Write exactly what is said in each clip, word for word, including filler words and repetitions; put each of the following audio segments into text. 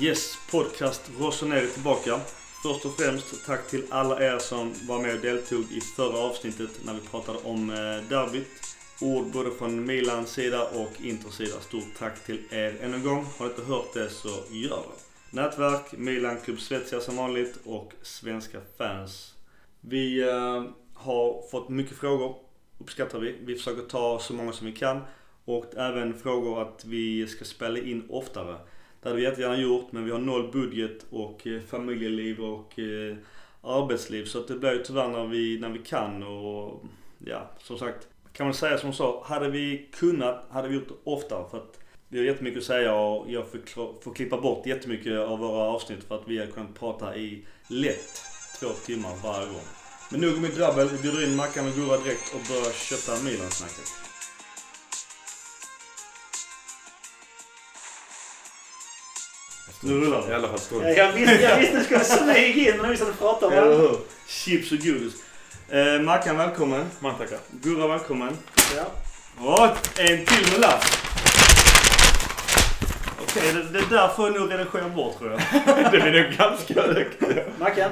Yes, podcast Rossoneri är tillbaka. Först och främst tack till alla er som var med och deltog i förra avsnittet när vi pratade om Derbyt. Ord både från Milans sida och Inters sida. Stort tack till er ännu en gång. Har ni inte hört det så gör det. Nätverk, Milan, Klubb Svetsia som vanligt och svenska fans. Vi eh, har fått mycket frågor, uppskattar vi. Vi försöker ta så många som vi kan och även frågor att vi ska spela in oftare. Det hade vi jättegärna gjort, men vi har noll budget och familjeliv och eh, arbetsliv. Så att det blir ju tyvärr när vi, när vi kan. Och ja, som sagt, kan man säga som så, hade vi kunnat, hade vi gjort det oftare. För att vi har jättemycket att säga och jag får, får klippa bort jättemycket av våra avsnitt för att vi har kunnat prata i lätt två timmar varje gång. Men nog med drabbel, vi bjuder in Mackan och Gurra direkt och börjar köta Milan-snacket. Nu rullar det. I alla fall skål. Jag visste, jag visste du skulle smyga in när vi satt prata om det. Chips och godis. Eh, Mackan, välkommen. Man tackar. Gurra, välkommen. Ja. Och en till med lass. Okej, okay, det, det där får jag nog redigera bort tror jag. Det blir nog ganska högt. Mackan.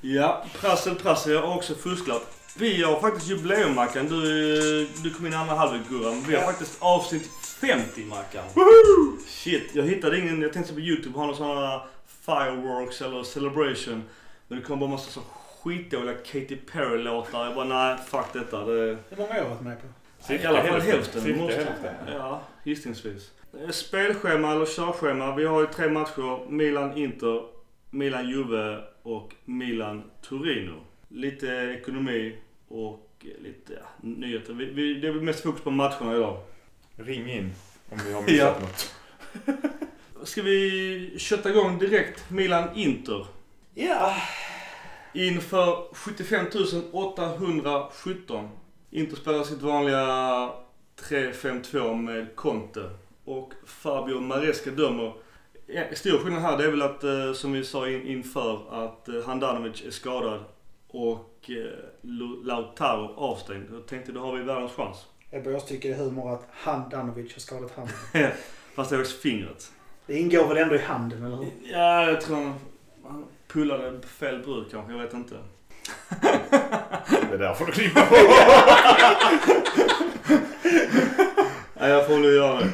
Ja, prassel, prassel. Jag har också fusklat. Vi har faktiskt jubileum, Mackan. Du, du kom in andra halvlek, Gurra. Vi har ja. faktiskt avsnitt femtio, Mackan. Woohoo! Shit, jag hittade ingen. Jag tänkte på YouTube ha någon sån fireworks eller celebration. Men det kom bara en massa så skitdåliga Katy Perry-låtar. Jag bara, nej, fuck detta. Det var vad jag har varit med på. Så i alla fall hälften. hälften. Ja, gissningsvis. Spelschema eller körschema. Vi har ju tre matcher. Milan-Inter, Milan-Juve och Milan-Torino. Lite ekonomi och lite ja, nyheter. Vi, vi, det är mest fokus på matcherna idag. Ring in om vi har missat något. Ska vi köta igång direkt Milan-Inter? Ja. Inför sjuttiofem tusen åttahundrasjutton. Inter spelar sitt vanliga tre fem två med Conte. Och Fabio Maresca dömer. Stor skillnad här det är väl att, som vi sa in, inför, att Handanović är skadad. Och eh, Lautaro avstängd. Jag tänkte, då har vi världens chans. Jag tycker det är humor att Handanović har skadat handen. Fast det är också fingret. Det ingår väl ändå i handen, eller hur? Ja, jag tror han, han pullade på fel bruk kanske, jag vet inte. Det där får du klippa på. Nej, jag får väl göra det.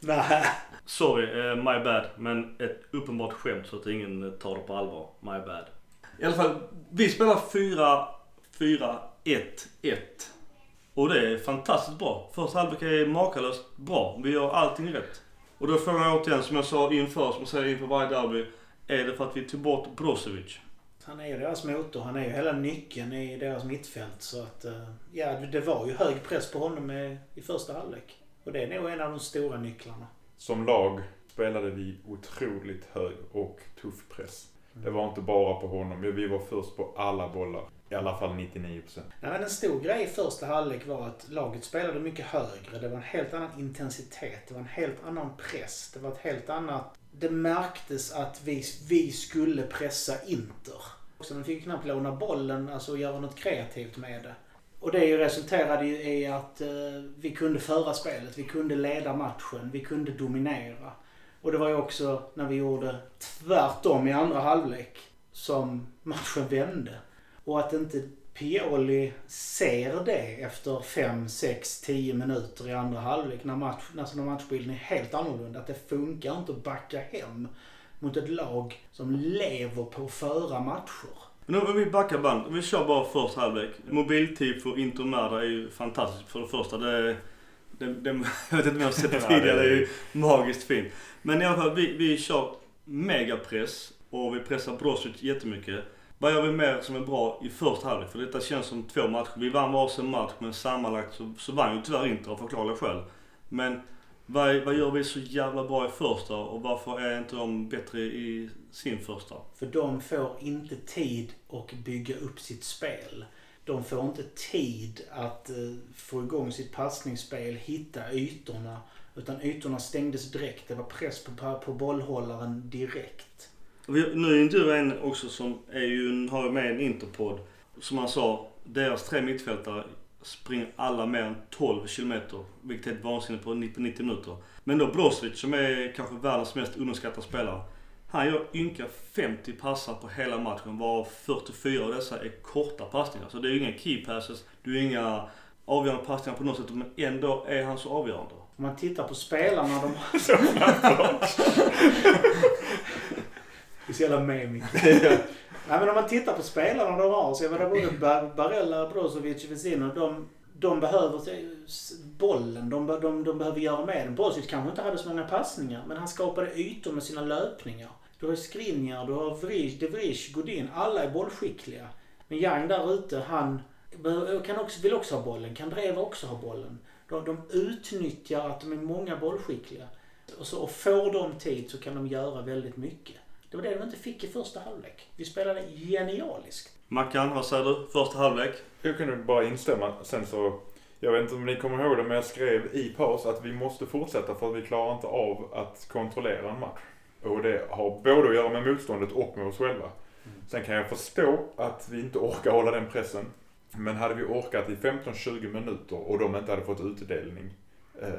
Nej. Sorry, my bad. Men ett uppenbart skämt så att ingen tar det på allvar. My bad. I alla fall, vi spelar fyra fyra ett ett. Och det är fantastiskt bra. Första halvlek är makalöst bra. Vi gör allting rätt. Och då frågar jag återigen, som jag sa inför, som jag säger inför varje derby, är det för att vi tog bort Brozović? Han är ju deras motor. Han är ju hela nyckeln i deras mittfält. Så att, ja, det var ju hög press på honom i, i första halvlek. Och det är nog en av de stora nycklarna. Som lag spelade vi otroligt hög och tuff press. Det var inte bara på honom. Vi var först på alla bollar. I alla fall nittionio procent. Nej, men en stor grej i första halvlek var att laget spelade mycket högre. Det var en helt annan intensitet. Det var en helt annan press. Det var ett helt annat... Det märktes att vi, vi skulle pressa Inter. Så de fick knappt låna bollen, alltså, och göra något kreativt med det. Och det resulterade ju i att eh, vi kunde föra spelet. Vi kunde leda matchen. Vi kunde dominera. Och det var ju också när vi gjorde tvärtom i andra halvlek som matchen vände. Och att inte Pioli ser det efter fem, sex, tio minuter i andra halvlek när, match, när matchbilden är helt annorlunda. Att det funkar inte att backa hem mot ett lag som lever på att föra matcher. Men om vi backar band, vi kör bara första halvlek. Mobiltid för Inter Merda är ju fantastiskt för det första. Det är... Den, den, jag vet inte om jag har sett det tidigare, det är ju magiskt fint. Men i alla fall, vi, vi kör megapress och vi pressar Brozović jättemycket. Vad gör vi mer som är bra i första halvlek? För detta känns som två matcher. Vi vann varsin match, men sammanlagt så, så vann ju tyvärr inte, av förklara själv. Men vad, vad gör vi så jävla bra i första och varför är inte de bättre i sin första? För de får inte tid att bygga upp sitt spel. De får inte tid att få igång sitt passningsspel, hitta ytorna. Utan ytorna stängdes direkt. Det var press på, på bollhållaren direkt. Nu är ju du en också som är ju, har med en Interpod. Som han sa, deras tre mittfältare springer alla mer än tolv kilometer. Vilket är ett vansinne på nittio minuter. Men då Brozović som är kanske världens mest underskattade spelare. Han gör ynka femtio passar på hela matchen, var fyrtiofyra av dessa är korta passningar. Så det är ju inga key passes, det är ju inga avgörande passningar på något sätt, men ändå är han så avgörande. Om man tittar på spelarna, de har så det är så jävla meming. Nej, men om man tittar på spelarna de har, så jag menar både Bar- Barella, Brozović, Vecino, de, de behöver bollen, de, de, de behöver göra med den. Brozović kanske inte hade så många passningar, men han skapade ytor med sina löpningar. Du har Škriniar, du har Vrij, De Vrij, Godín, alla är bollskickliga. Men Young där ute, han kan också, vill också ha bollen, Candreva också ha bollen. De, de utnyttjar att de är många bollskickliga. Och, så, och får de tid så kan de göra väldigt mycket. Det var det de inte fick i första halvlek. Vi spelade genialiskt. Mackan, vad säger du? Första halvlek? Jag kunde bara instämma. Sen så, jag vet inte om ni kommer ihåg det, men jag skrev i paus att vi måste fortsätta för att vi klarar inte av att kontrollera en match. Och det har både att göra med motståndet och med oss själva. Mm. Sen kan jag förstå att vi inte orkar hålla den pressen. Men hade vi orkat i femton till tjugo minuter och de inte hade fått utdelning,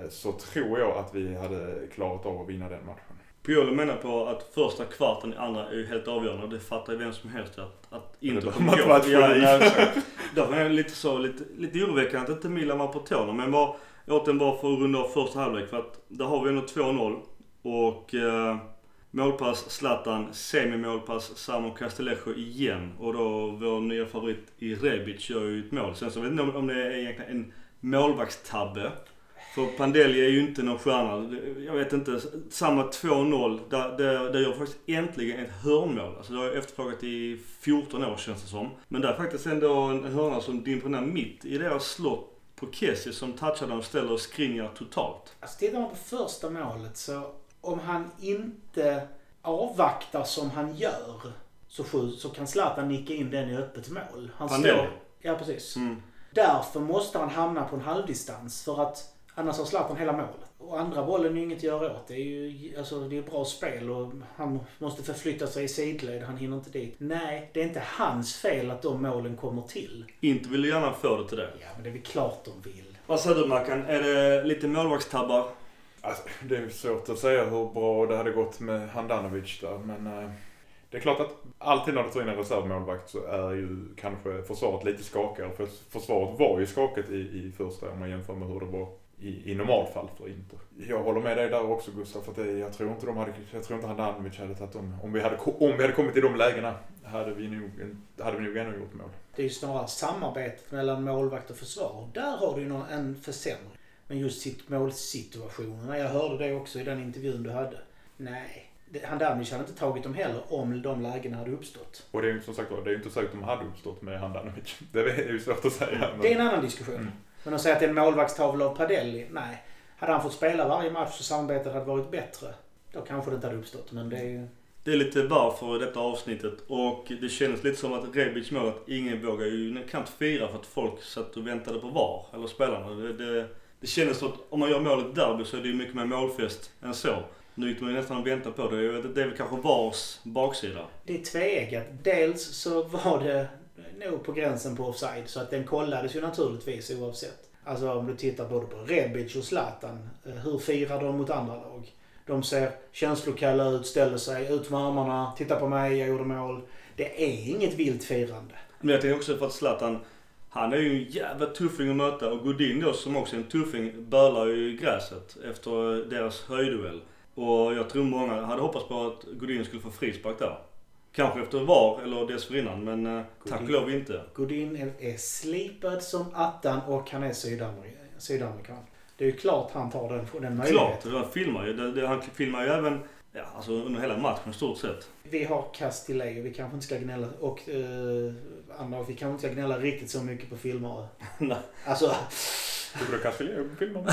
så tror jag att vi hade klarat av att vinna den matchen. Pioli menar på att första kvarten i andra är helt avgörande, och det fattar vem som helst att, att inte kommer gå. Att ja, nej, därför är det lite så, lite, lite oroväckande att inte Milan var på tårna, men var, åt den bara för att runda av första halvlek, för att där har vi ändå två noll och eh, målpass Zlatan, semimålpass Samo Castillejo igen, och då vår nya favorit i Rebić gör ju ett mål. Sen så vet jag inte om det är egentligen en målvaktstabbe. För Pandelli är ju inte någon stjärna. Jag vet inte. Samma två noll. Där, där, där gör faktiskt äntligen ett hörnmål. Alltså det har jag efterfrågat i fjorton år känns det som. Men där är faktiskt ändå en hörna som dimperna mitt i deras slott på Kessie som touchar dem och ställer och skringar totalt. Alltså tittar man på första målet så om han inte avvaktar som han gör så, så kan Zlatan nicka in den i öppet mål. Han Pandelli? Står, ja, precis. Mm. Därför måste han hamna på en halvdistans för att annars har Zlatan hela målet. Och andra bollen är ju inget att göra åt. Det är ju alltså, det är bra spel och han måste förflytta sig i sidled. Han hinner inte dit. Nej, det är inte hans fel att de målen kommer till. Inte vill gärna få det till det. Ja, men det är väl klart de vill. Vad säger du, Mackan? Är det lite målvaktstabbar? Alltså, det är svårt att säga hur bra det hade gått med Handanović där. Men eh, det är klart att alltid när du tar in en reservmålvakt så är ju kanske försvaret lite skakigare. För försvaret var ju skakat i, i första om man jämför med hur det var. I, i normalfall för inte. Jag håller med dig där också, Gustav, för att det, jag tror inte de hade jag tror inte Handanović hade tagit dem. Om vi hade om vi hade kommit till de lägena hade vi nog hade vi nog ändå gjort mål. Det är ju snarare samarbetet mellan målvakt och försvar. Där har du ju någon, en försämring. Men just sitt målsituationerna, jag hörde det också i den intervjun du hade. Nej. Handanović hade inte tagit dem heller om de lägena hade uppstått. Och det är ju som sagt, det är ju inte säkert de hade uppstått med Handanović. Det är ju svårt att säga. Men det är en annan diskussion. Mm. Men att säga att det är en målvaktstavla av Padelli, nej. Hade han fått spela varje match så samarbetet hade varit bättre. Då kanske det inte hade uppstått, men det är ju... Det är lite varför detta avsnittet, och det känns lite som att Rebić mål att ingen vågar ju knappt fira för att folk satt och väntade på var, eller spelarna. Det, det, det kändes som att om man gör målet derby så är det ju mycket mer målfest än så. Nu gick man ju nästan och väntade på det. Jag vet att det är väl kanske vars baksida. Det är tveeggat. Dels så var det nog på gränsen på offside, så att den kollades ju naturligtvis oavsett. Alltså om du tittar både på Rebić och Zlatan, hur firar de mot andra lag? De ser känslokalla ut, ställer sig ut med armarna, tittar på mig, jag gjorde mål. Det är inget vilt firande. Men jag tänker också för att Zlatan, han är ju en jävla tuffing att möta, och Godín då som också är en tuffing bölar ju gräset efter deras höjdduell. Och jag tror många hade hoppats på att Godín skulle få frispark där. Kanske efter var eller dessförinnan, men Godín, tack och lov inte. Godín är, är slipad som attan och han är sydamer- sydamerikan. Det är ju klart han tar den, den möjligheten. Klart, han filmar ju. Det, det, han filmar ju även ja, alltså under hela matchen stort sett. Vi har Castillejo, vi kanske inte ska gnälla och uh, andra, vi kanske inte ska gnälla riktigt så mycket på filmare. Nej. Alltså... Du borde Castillejo på filmare.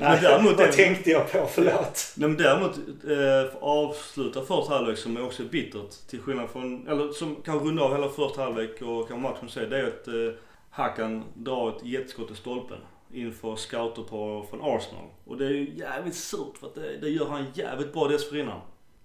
Nej, däremot, vad tänkte jag på? Förlåt. Men däremot, eh, för avsluta första halvlek som är också bittert, till skillnad från, eller som kan runda av hela första halvlek och kan matchen säga, det är att eh, Hakan drar ett jätteskott i stolpen inför scouter på, från Arsenal. Och det är ju jävligt surt för att det, det gör han jävligt bra dessförinnan.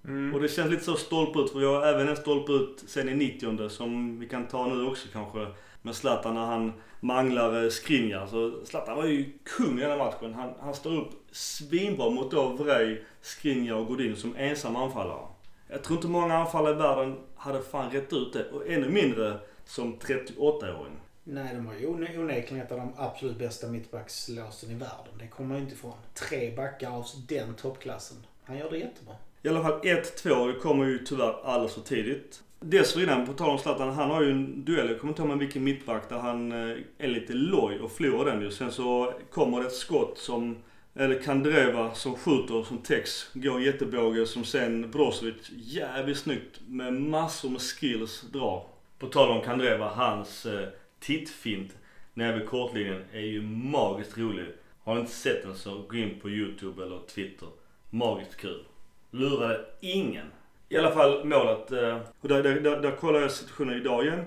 Mm. Och det känns lite så stolp ut, för jag har även en stolp ut sen i nittio som vi kan ta nu också kanske. Med Zlatan när han manglar Škriniar. Så Zlatan var ju kung i den här matchen. Han, han står upp svinbra mot De Vrij, Škriniar och Godín som ensam anfallare. Jag tror inte många anfallare i världen hade fan rätt ut det. Och ännu mindre som trettioåttaåring. Nej, de har ju onekligen ett av de absolut bästa mittbackslåsen i världen. Det kommer man inte ifrån. Tre backar av den toppklassen. Han gör det jättebra. I alla fall ett två kommer ju tyvärr alldeles för tidigt. Dessförinnan, på tal om Zlatan, han har ju en duell, jag kommer inte ihåg med vilken mittback, där han är lite loj och förlorar den ju. Sen så kommer det ett skott som, eller Candreva som skjuter, som täcks, går en jättebåge som sen Brozović jävligt snyggt med massor med skills drar. På tal om Candreva, hans tittfint nere vid kortlinjen är ju magiskt rolig. Har ni inte sett den så gå in på YouTube eller Twitter. Magiskt kul. Lurade ingen. I alla fall målet. Och där, där, där, där kollar jag situationen idag igen.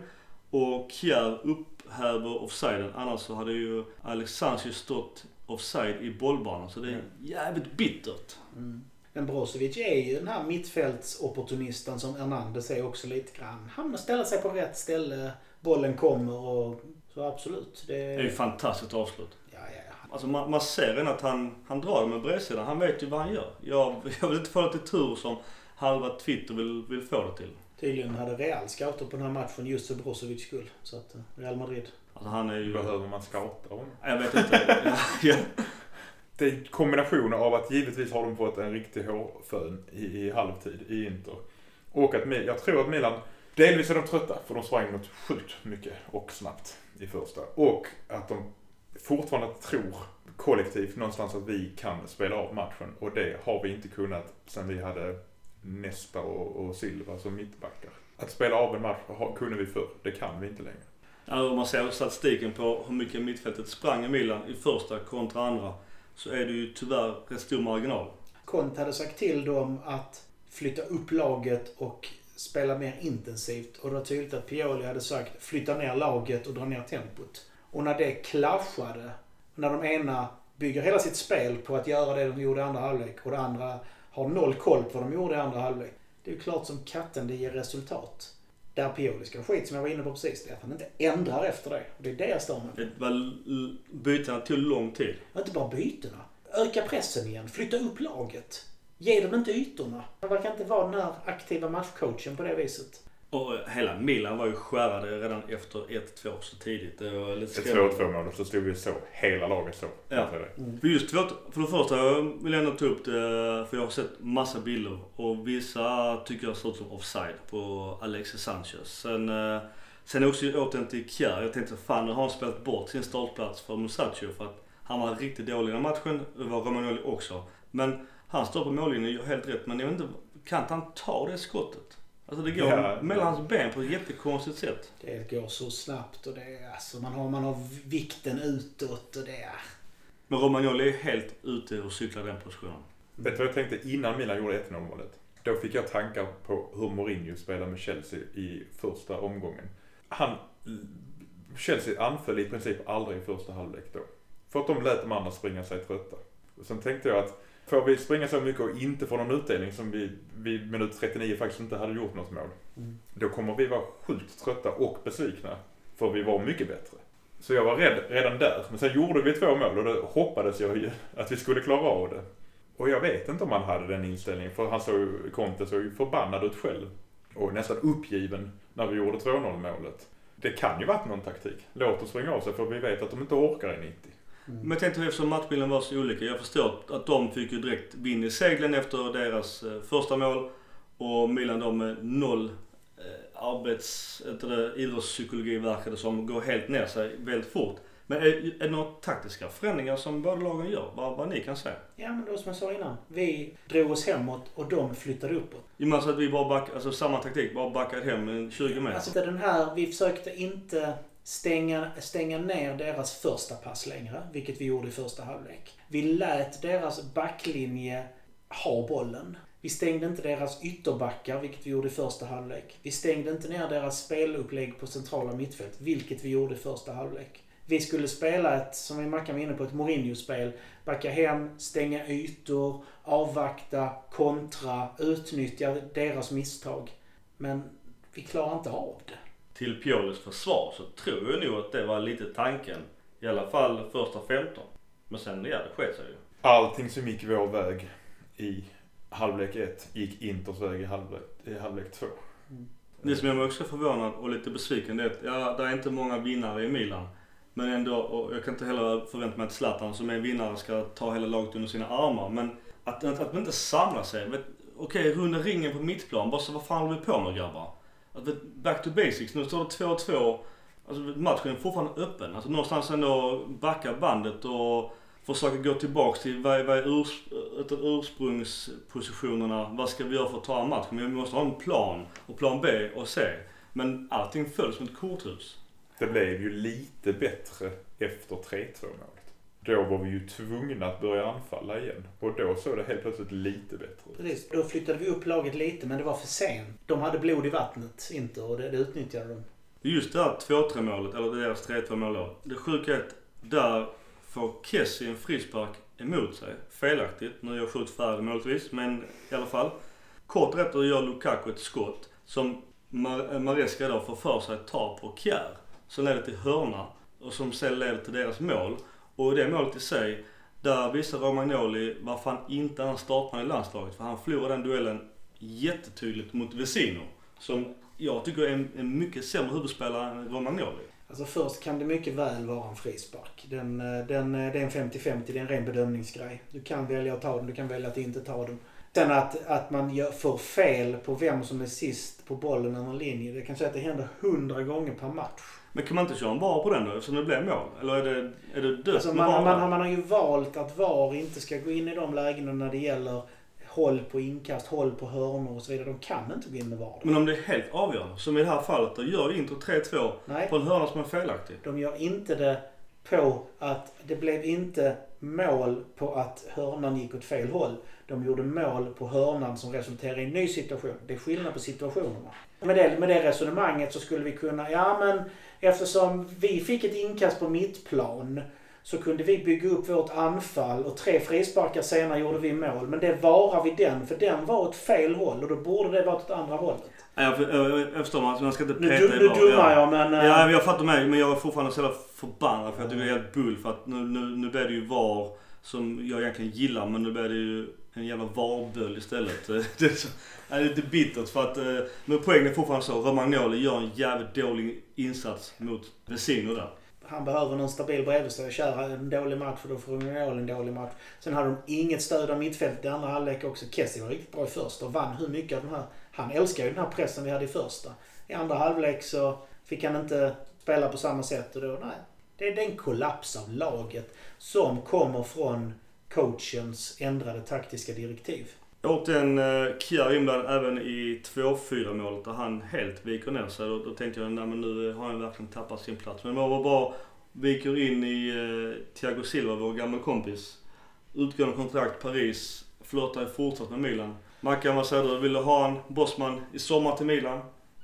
Och Kjær upphäver offsiden. Annars så hade ju Alexander stått offside i bollbanan. Så det är jävligt bittert. Mm. Men Brozović är ju den här mittfältsopportunisten som Hernández är också lite grann. Han ställer sig på rätt ställe. Bollen kommer och så absolut. Det, det är ju fantastiskt avslut. Ja, ja, ja. Alltså man, man ser ändå att han, han drar med bredsidan. Han vet ju vad han gör. Jag, jag vill inte få det till tur som halva Twitter vill, vill få det till. Tydligen hade Real scouter på den här matchen just för Brozović skull. Så att Real Madrid. Alltså han är ju... Behöver man scouta om? Jag vet inte. ja, ja. Det är kombinationen av att givetvis har de fått en riktig hårfön i, i halvtid i Inter. Och att jag tror att Milan... Delvis är de trötta, för de sprang något sjukt mycket och snabbt i första. Och att de fortfarande tror kollektivt någonstans att vi kan spela av matchen. Och det har vi inte kunnat sedan vi hade Nesta och, och Silva som mittbackar. Att spela av en match kunde vi förr, det kan vi inte längre. Alltså, om man ser statistiken på hur mycket mittfältet sprang i Milan i första kontra andra så är det ju tyvärr rätt stor marginal. Conte hade sagt till dem att flytta upp laget och... spela mer intensivt, och det var tydligt att Pioli hade sagt flytta ner laget och dra ner tempot. Och när det klaffade, när de ena bygger hela sitt spel på att göra det de gjorde i andra halvlek och de andra har noll koll på vad de gjorde i andra halvlek, det är ju klart som katten, det ger resultat. Där Pioli ska skit, som jag var inne på precis, det är att han inte ändrar efter det. Och det är det jag står med. Det var bytena till lång tid. Det inte bara bytena. Öka pressen igen, flytta upp laget. Ge dem inte ytorna. Man verkar inte vara den här aktiva matchcoachen på det viset. Och hela Milan var ju skärade redan efter ett två så tidigt. Det var lite skrämmande. ett två mål så stod vi så. Hela laget så. Ja. Mm. För just för, för det första jag vill jag ändå ta upp det, för jag har sett massa bilder. Och vissa tycker jag stod som offside på Alexis Sanchez. Sen, sen också återigen till Kjær. Jag tänkte fan, nu har han spelat bort sin startplats för Musaccio. För att han var riktigt dålig i matchen. Det var Romagnoli också. Men... han står på mållinjen och gör helt rätt, men jag vet inte, kan inte han ta det skottet? Alltså det går ja, mellan hans ben på ett jättekonstigt sätt. Det går så snabbt och det är, alltså man har, man har vikten utåt och det är... Men Romagnoli är helt ute och cyklar den positionen. Vet du vad jag tänkte innan Milan gjorde ett noll-målet? Då fick jag tankar på hur Mourinho spelade med Chelsea i första omgången. Han, Chelsea anföll i princip aldrig i första halvlek då. För att de lät de andra springa sig trötta. Och sen tänkte jag att får vi springa så mycket och inte få någon utdelning som vi vid minut trettionio faktiskt inte hade gjort något mål. Mm. Då kommer vi vara sjukt trötta och besvikna. För vi var mycket bättre. Så jag var rädd redan där. Men sen gjorde vi två mål och då hoppades jag ju att vi skulle klara av det. Och jag vet inte om han hade den inställningen. För han såg, Conte såg ju förbannad ut själv. Och nästan uppgiven när vi gjorde två noll-målet. Det kan ju varit någon taktik. Låt oss springa av sig, för vi vet att de inte orkar i nittio. Mm. Men jag tänkte eftersom matchbilden var så olika. Jag förstår att de fick ju direkt vinn i seglen efter deras första mål. Och Milan då med noll eh, arbets, eller idrottspsykologi verkade som går helt ner sig väldigt fort. Men är, är det några taktiska förändringar som båda lagen gör? Vad, vad ni kan säga? Ja, men det var som jag sa innan. Vi drog oss hemåt och de flyttade uppåt. Jo, men så att vi bara backade, alltså samma taktik, bara backade hem tjugo meter. Alltså den här, vi försökte inte... Stänga, stänga ner deras första pass längre, vilket vi gjorde i första halvlek. Vi lät deras backlinje ha bollen. Vi stängde inte deras ytterbackar, vilket vi gjorde i första halvlek. Vi stängde inte ner deras spelupplägg på centrala mittfält, vilket vi gjorde i första halvlek. vi skulle spela ett, som vi mackar inne på, ett Mourinho-spel. Backa hem, stänga ytor, avvakta, kontra, utnyttja deras misstag. Men vi klarar inte av det. Till Piolis försvar så tror jag nog att det var lite tanken. I alla fall första femton. Men sen det jävla sket sig ju. Allting som gick vår väg i halvlek ett gick Inters väg i halvlek, i halvlek två. Mm. Det som jag var också förvånad och lite besviken är att ja, det är inte många vinnare i Milan. Men ändå, och jag kan inte heller förvänta mig att Zlatan som är vinnare ska ta hela laget under sina armar. Men att, att, att man inte samlar sig. Vet, okej, runda ringen på mittplan. Bara så, vad fan håller vi på med, grabbar? Att, vet, back to basics. Nu står det två två. Alltså, matchen är fortfarande öppen. Alltså, någonstans ändå backa bandet och försöka gå tillbaka till vad är urs, ursprungspositionerna. Vad ska vi göra för att ta en match? Men vi måste ha en plan. Och plan B och C. Men allting följs som ett korthus. Det blev ju lite bättre efter tre två-målet. Då var vi ju tvungna att börja anfalla igen. Och då såg det helt plötsligt lite bättre. Precis, då flyttade vi upp laget lite, men det var för sent. De hade blod i vattnet, inte, och det, det utnyttjade de. Just det här två tre-målet, eller det deras tre två-målet. Det sjuka är att där får Kessie en frispark emot sig. Felaktigt, nu har jag skjutit färre måltvis, men i alla fall. Kort efter gör Lukaku ett skott som Mar- Maresca då får för sig att ta på Kjær. Som leder till hörna och som sen leder till deras mål. Och det målet i sig, där visar Romagnoli varför han inte han startade i landslaget. För han förlorade den duellen jättetydligt mot Vecino. Som jag tycker är en, en mycket sämre huvudspelare än Romagnoli. Alltså först kan det mycket väl vara en frispark. Den, den, det är en femtio femtio, det är en ren bedömningsgrej. Du kan välja att ta den, du kan välja att inte ta den. Sen att, att man gör, får fel på vem som är sist på bollen eller linje. Det kan säga att det händer hundra gånger per match. Men kan man inte köra en VAR på den då eftersom det blev mål? Eller är det, är det dött alltså man, man, man har ju valt att VAR inte ska gå in i de lägena när det gäller håll på inkast, håll på hörnor och så vidare. De kan inte gå in med VAR. Då. Men om det är helt avgörande, som i det här fallet, då gör Inter tre två Nej, på en hörna som är felaktig. De gör inte det på att det blev inte mål på att hörnan gick åt fel håll. De gjorde mål på hörnan som resulterade i en ny situation. Det är skillnad på situationerna. Med det, med det resonemanget så skulle vi kunna, ja men eftersom vi fick ett inkast på mittplan så kunde vi bygga upp vårt anfall och tre frisparkar senare gjorde vi mål. Men det varar vi den, för den var åt fel håll och då borde det vara åt andra hållet. Jag, för, jag, jag förstår man, man ska inte peta i var. Nu dummar jag, men... Ja, jag fattar mig, men jag är fortfarande så förbannad för att det är helt bull. För att nu, nu, nu blir det ju var som jag egentligen gillar, men nu blir det ju en jävla varböl istället. Det är, så, det är lite bittert för att... Men poängen är fortfarande så, Romagnoli gör en jävligt dålig insats mot Vecino där. Han behöver någon stabil bredvidstående, köra en dålig match för då får Romagnoli en dålig match. Sen hade de inget stöd av mittfältet i andra halvlek också. Kessie var riktigt bra i första och vann hur mycket av den här... Han älskar ju den här pressen vi hade i första. I andra halvlek så fick han inte spela på samma sätt. Och då, nej, det är den kollaps av laget som kommer från coachens ändrade taktiska direktiv. Återigen Kjær inbland även i två fyra-målet där han helt viker ner sig. Då, då tänkte jag, nej men nu har han verkligen tappat sin plats. Men man var bara viker in i eh, Thiago Silva, vår gamla kompis. Utgående kontrakt Paris, flörtar ju fortsatt med Milan. Mackan, vad säger du? Vill du ha en bossman i sommar till Milan?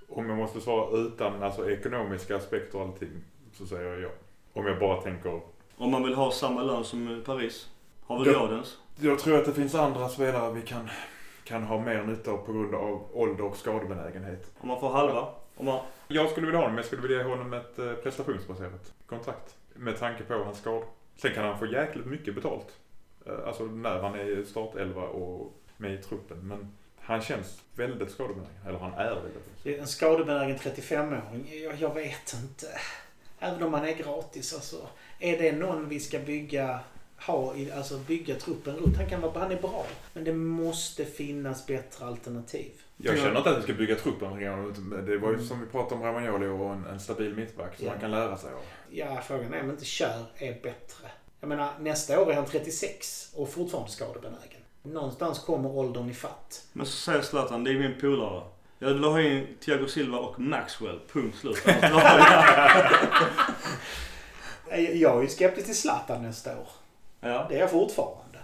Om jag måste svara utan alltså, ekonomiska aspekter och allting så säger jag ja. Om jag bara tänker... Om man vill ha samma lön som Paris? Har vi rådens? Jag tror att det finns andra spelare vi kan, kan ha mer nytta av på grund av ålder och skadebenägenhet. Om man får halva? Om man... Jag skulle vilja ha honom, men jag skulle vilja ha honom ett prestationsbaserat kontrakt. Med tanke på hans skad. Sen kan han få jäkligt mycket betalt. Alltså när han är startelva och... med i truppen, men han känns väldigt skadebenägen, eller han är väldigt. En skadebenägen trettiofem-åring, jag, jag vet inte. Även om han är gratis, alltså, är det någon vi ska bygga, ha, alltså bygga truppen runt? Han kan vara, han är bra, men det måste finnas bättre alternativ. Jag känner inte att vi ska bygga truppen runt, det var ju mm. som vi pratade om Romagnoli och en, en stabil mittback som ja. man kan lära sig av. Ja, frågan är om inte Kjær är bättre. Jag menar, nästa år är han trettiosex och fortfarande skadebenägen. Någonstans kommer åldern i fatt. Men så säger Zlatan, det är min polare. Jag vill ha in Thiago Silva och Maxwell. Punkt slut. Jag är ju skeptisk till Zlatan nästa år. Ja. Det är jag fortfarande.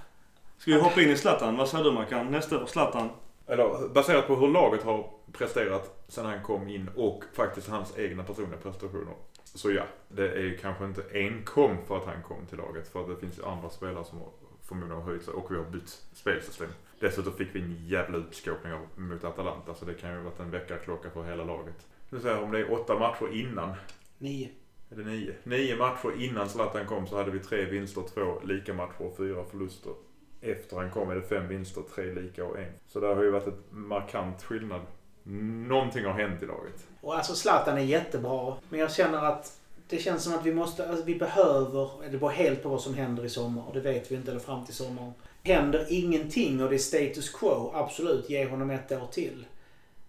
Ska vi hoppa in i Zlatan? Vad säger du, Mackan? Nästa år Zlatan. eller baserat på hur laget har presterat sedan han kom in och faktiskt hans egna personliga prestationer. Så ja, det är ju kanske inte enkom för att han kom till laget, för att det finns ju andra spelare som förmodligen har höjt sig, och vi har bytt spelsystem. Dessutom fick vi en jävla utskåpning mot Atalanta, så det kan ju ha varit en väckarklocka för hela laget. Nu säger jag, om det är åtta matcher innan. Nio. Är det nio? Nio matcher innan Zlatan kom så hade vi tre vinster, två lika matcher och fyra förluster. Efter han kom är det fem vinster, tre lika och en. Så där har ju varit ett markant skillnad. Någonting har hänt i laget. Och alltså Zlatan är jättebra, men jag känner att det känns som att vi måste, alltså vi behöver, det beror helt på vad som händer i sommar, och det vet vi inte, eller fram till sommaren. Händer ingenting och det är status quo, absolut, ge honom ett år till.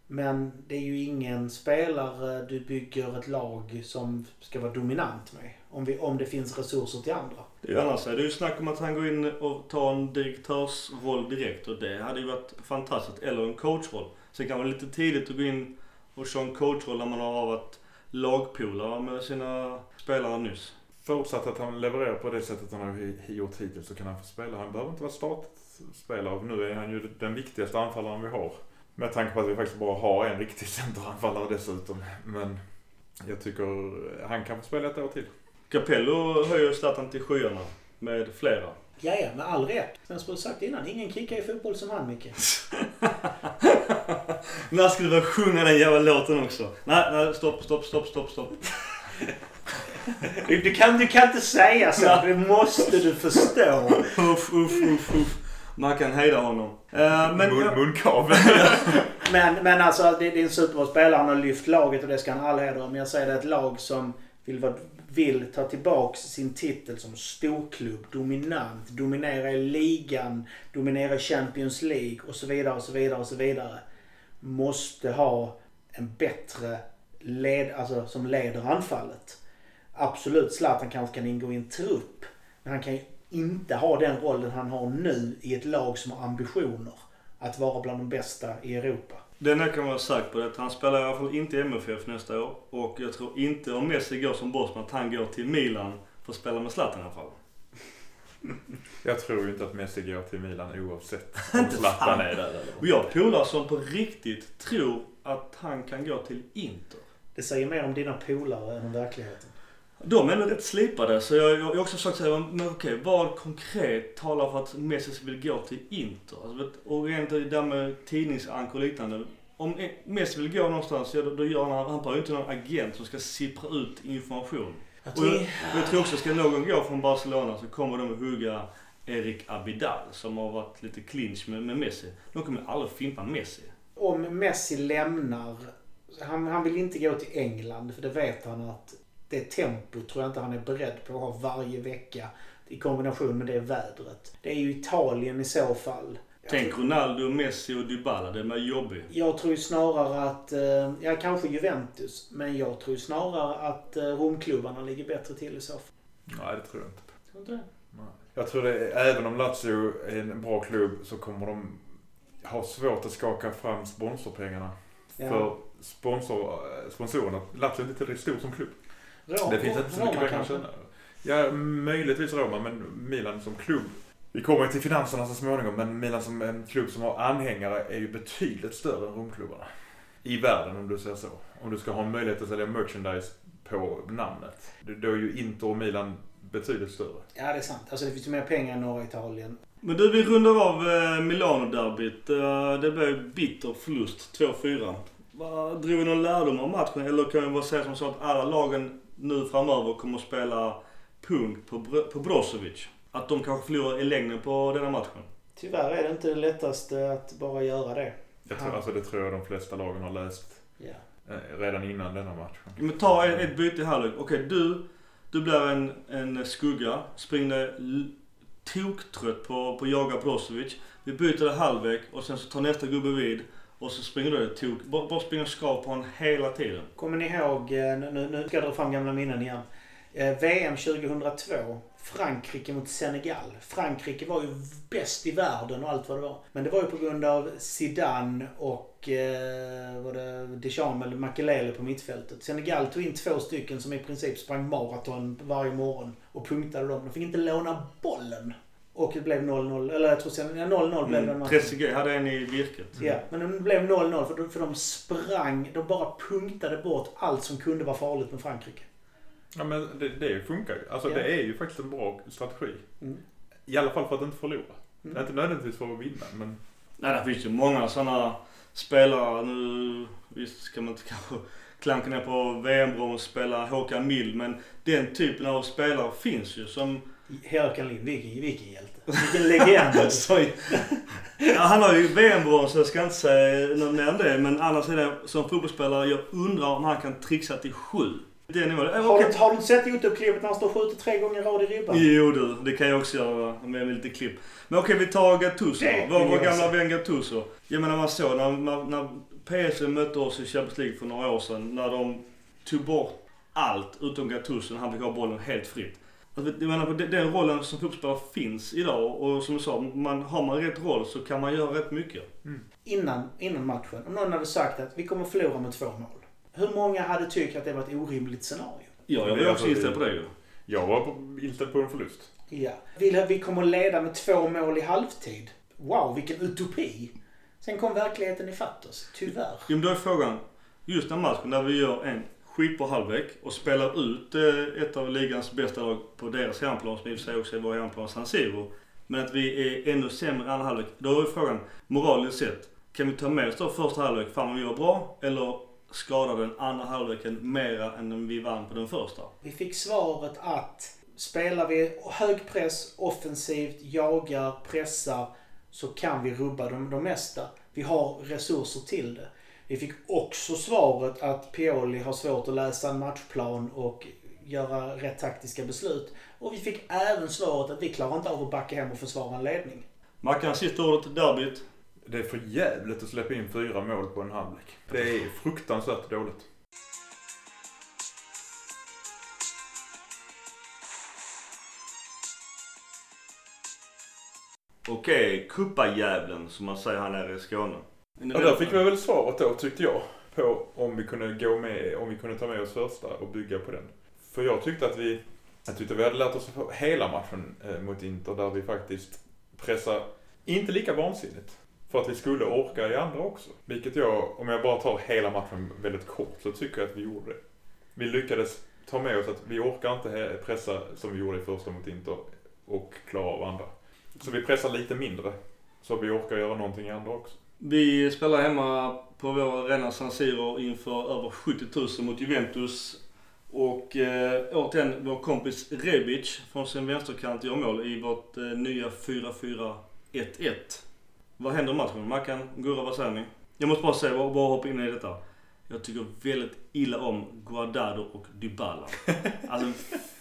Men det är ju ingen spelare du bygger ett lag som ska vara dominant med, om, vi, om det finns resurser till andra. Ja. Annars är det ju snack om att han går in och tar en direktörsroll direkt, och det hade ju varit fantastiskt, eller en coachroll. Så det kan vara lite tidigt att gå in och köra en coachroll när man har varit lagpolare med sina spelare nyss. Förutsatt att han levererar på det sättet han har gjort hittills så kan han få spela. Han behöver inte vara startspelare, nu är han ju den viktigaste anfallaren vi har. Med tanke på att vi faktiskt bara har en riktig centeranfallare dessutom. Men jag tycker han kan få spela ett år till. Capello höjer Zlatan till skyarna med flera. Jaja, med all rätt. Som jag skulle sagt innan, ingen kickar i fotboll som han, Micke. När ska du börja sjunga den jävla låten också? Nej, nej, stopp, stopp, stopp, stopp, stopp. Du kan, du kan inte säga så, det måste du förstå. Uff, uff, uff, uff. Man kan hejda honom. Uh, men, Mun, munkavel. men, men alltså, det, det är en superbra spelare. Han har lyft laget och det ska han all hedra. Men jag säger det, ett lag som vill, vill ta tillbaka sin titel som storklubb, dominant, dominera i ligan, dominera Champions League och så vidare och så vidare och så vidare, måste ha en bättre led, alltså som leder anfallet. Absolut, Zlatan kanske kan ingå i en trupp, men han kan ju inte ha den rollen han har nu i ett lag som har ambitioner att vara bland de bästa i Europa. Det jag kan vara säker på är att han spelar i alla fall inte i M F F nästa år, och jag tror inte om Messi går som bossman att han går till Milan för att spela med Zlatan i alla fall. Jag tror ju inte att Messi går till Milan oavsett om Zlatan är där. Och jag polare som på riktigt tror att han kan gå till Inter. Det säger mer om dina polare än om verkligheten. De är ändå rätt slipade, så jag har också sagt såhär, men okej, vad konkret talar för att Messi vill gå till Inter? Alltså, och rent där med tidningsankor och liknande. Om Messi vill gå någonstans, ja, då, då gör han, han bara inte någon agent som ska sippra ut information. Jag tror, och jag, jag tror också, ska någon gå från Barcelona så kommer de att hugga Eric Abidal som har varit lite clinch med, med Messi. De kommer aldrig fimpa Messi. Om Messi lämnar, han, han vill inte gå till England, för det vet han att det tempo tror jag inte han är beredd på att ha varje vecka i kombination med det vädret. Det är ju Italien i så fall. Tänk Ronaldo, Messi och Dybala, det är jobbigt. Jag tror snarare att, ja kanske Juventus, men jag tror snarare att Romklubbarna ligger bättre till i så fall. Nej, det tror jag inte. Tror inte det? Nej. Jag tror det, även om Lazio är en bra klubb så kommer de ha svårt att skaka fram sponsorpengarna. Ja. För sponsor, sponsorerna, Lazio är inte tillräckligt stor som klubb. Roma, det finns inte så mycket pengar att tjäna. Ja, möjligtvis Roma, men Milan som klubb. Vi kommer till finanserna så småningom, men Milan som en klubb som har anhängare är ju betydligt större än Romklubbarna. I världen, om du säger så. Om du ska ha en möjlighet att sälja merchandise på namnet. Då är ju Inter och Milan betydligt större. Ja, det är sant. Alltså det finns ju mer pengar än norra Italien. Men du, vi rundar av Milano-derbyt. Det blev bitter förlust, två fyra. Drog vi någon lärdom av matchen? Eller kan vi bara säga som så att alla lagen nu framöver kommer att spela punkt på, på Brozović? Att de kanske förlorar i längden på denna matchen? Tyvärr är det inte det lättaste att bara göra det. Jag tror, alltså, det tror jag de flesta lagen har läst yeah. redan innan denna matchen. Men ta ett, ett byte här. Okej, du, du blir en, en skugga. Springer toktrött på, på jaga Brozović. Vi byter halvväg och sen så tar nästa gubbe vid. Och så springer du tog, bara springer skrav på honom hela tiden. Kommer ni ihåg, nu, nu ska jag dra fram gamla minnen igen. V M tjugohundratvå, Frankrike mot Senegal. Frankrike var ju bäst i världen och allt vad det var. Men det var ju på grund av Zidane och eh, var det Deschamps eller Makelele på mittfältet. Senegal tog in två stycken som i princip sprang maraton varje morgon och punktade dem. De fick inte låna bollen. Och det blev noll noll. Eller jag tror sen noll noll blev den matchen. P S G hade en i virket. Mm. Ja, men det blev noll noll för de, för de sprang. De bara punktade bort allt som kunde vara farligt med Frankrike. Ja, men det, det funkar ju. Alltså ja. Det är ju faktiskt en bra strategi. Mm. I alla fall för att inte förlora. Mm. Det är inte nödvändigtvis för att vinna. Men... Nej, det finns ju många sådana spelare. Nu visst kan man inte kanske klanka ner på V M-bron och spela Håkan Mild. Men den typen av spelare finns ju som... Håkan Lind, vilken, vilken hjälte. Vilken legend. Ja, han har ju V M-brons, så jag ska inte säga någon mer än det. Men annars är det som fotbollsspelare, jag undrar om han kan trixa till sju. Det är det. Har, du, har du sett YouTube-klippet när han står skjuter tre gånger rad i ribban? Jo du, det kan jag också göra med lite klipp. Men okej, vi tar Gattuso. Vår, vår gamla vän Gattuso. Jag menar man så, när, när, när P S G mötte oss i Champions League för några år sedan. När de tog bort allt utom Gattuso, han fick ha bollen helt fritt. Jag menar, den rollen som fotbollsspelare finns idag, och som du sa, man, har man rätt roll så kan man göra rätt mycket. Mm. Innan, innan matchen, om någon hade sagt att vi kommer förlora med två noll, hur många hade tyckt att det var ett orimligt scenario? Ja, jag var också inställd på det ju. Jag var inställd på en förlust. Ja. Vi, vi kommer leda med två mål i halvtid. Wow, vilken utopi. Sen kom verkligheten i fatt oss, tyvärr. Ja, men då är frågan, just den matchen där vi gör en skit på halvväg och spelar ut ett av ligans bästa lag på deras hemplan, som i och för sig också är vår hemplan San Siro, men att vi är ännu sämre i andra halvlek. Då är frågan, moraliskt sett, kan vi ta med oss då första halvlek, fan vi var bra, eller skadar den andra halvleken mera än vi vann på den första? Vi fick svaret att spelar vi hög press, offensivt, jagar, pressar, så kan vi rubba de, de mesta. Vi har resurser till det. Vi fick också svaret att Pioli har svårt att läsa en matchplan och göra rätt taktiska beslut. Och vi fick även svaret att vi klarar inte av att backa hem och försvara en ledning. Mackan, sista ordet, derbyt. Det är för jävligt att släppa in fyra mål på en halvlek. Det är fruktansvärt dåligt. Okej, kuppajävlen som man säger här nere i Skåne. Ja, där fick vi väl svaret då, tyckte jag, på om vi kunde gå med, om vi kunde ta med oss första och bygga på den. För jag tyckte att vi, jag tyckte vi hade lärt oss hela matchen eh, mot Inter, där vi faktiskt pressar inte lika vansinnigt för att vi skulle orka i andra också. Vilket jag, om jag bara tar hela matchen väldigt kort, så tycker jag att vi gjorde det. Vi lyckades ta med oss att vi orkar inte pressa som vi gjorde i första mot Inter och klara av andra. Så vi pressar lite mindre så vi orkar göra någonting i andra också. Vi spelar hemma på vår arena San Siro inför över sjuttio tusen mot Juventus. Och eh, återigen vår kompis Rebić från sin vänsterkant gör mål i vårt eh, nya fyra fyra ett ett. Vad händer i matchen? Mackan, Gurra, vad säger ni? Jag måste bara säga, bara, bara hoppa in i detta. Jag tycker väldigt illa om Guardado och Dybala. Alltså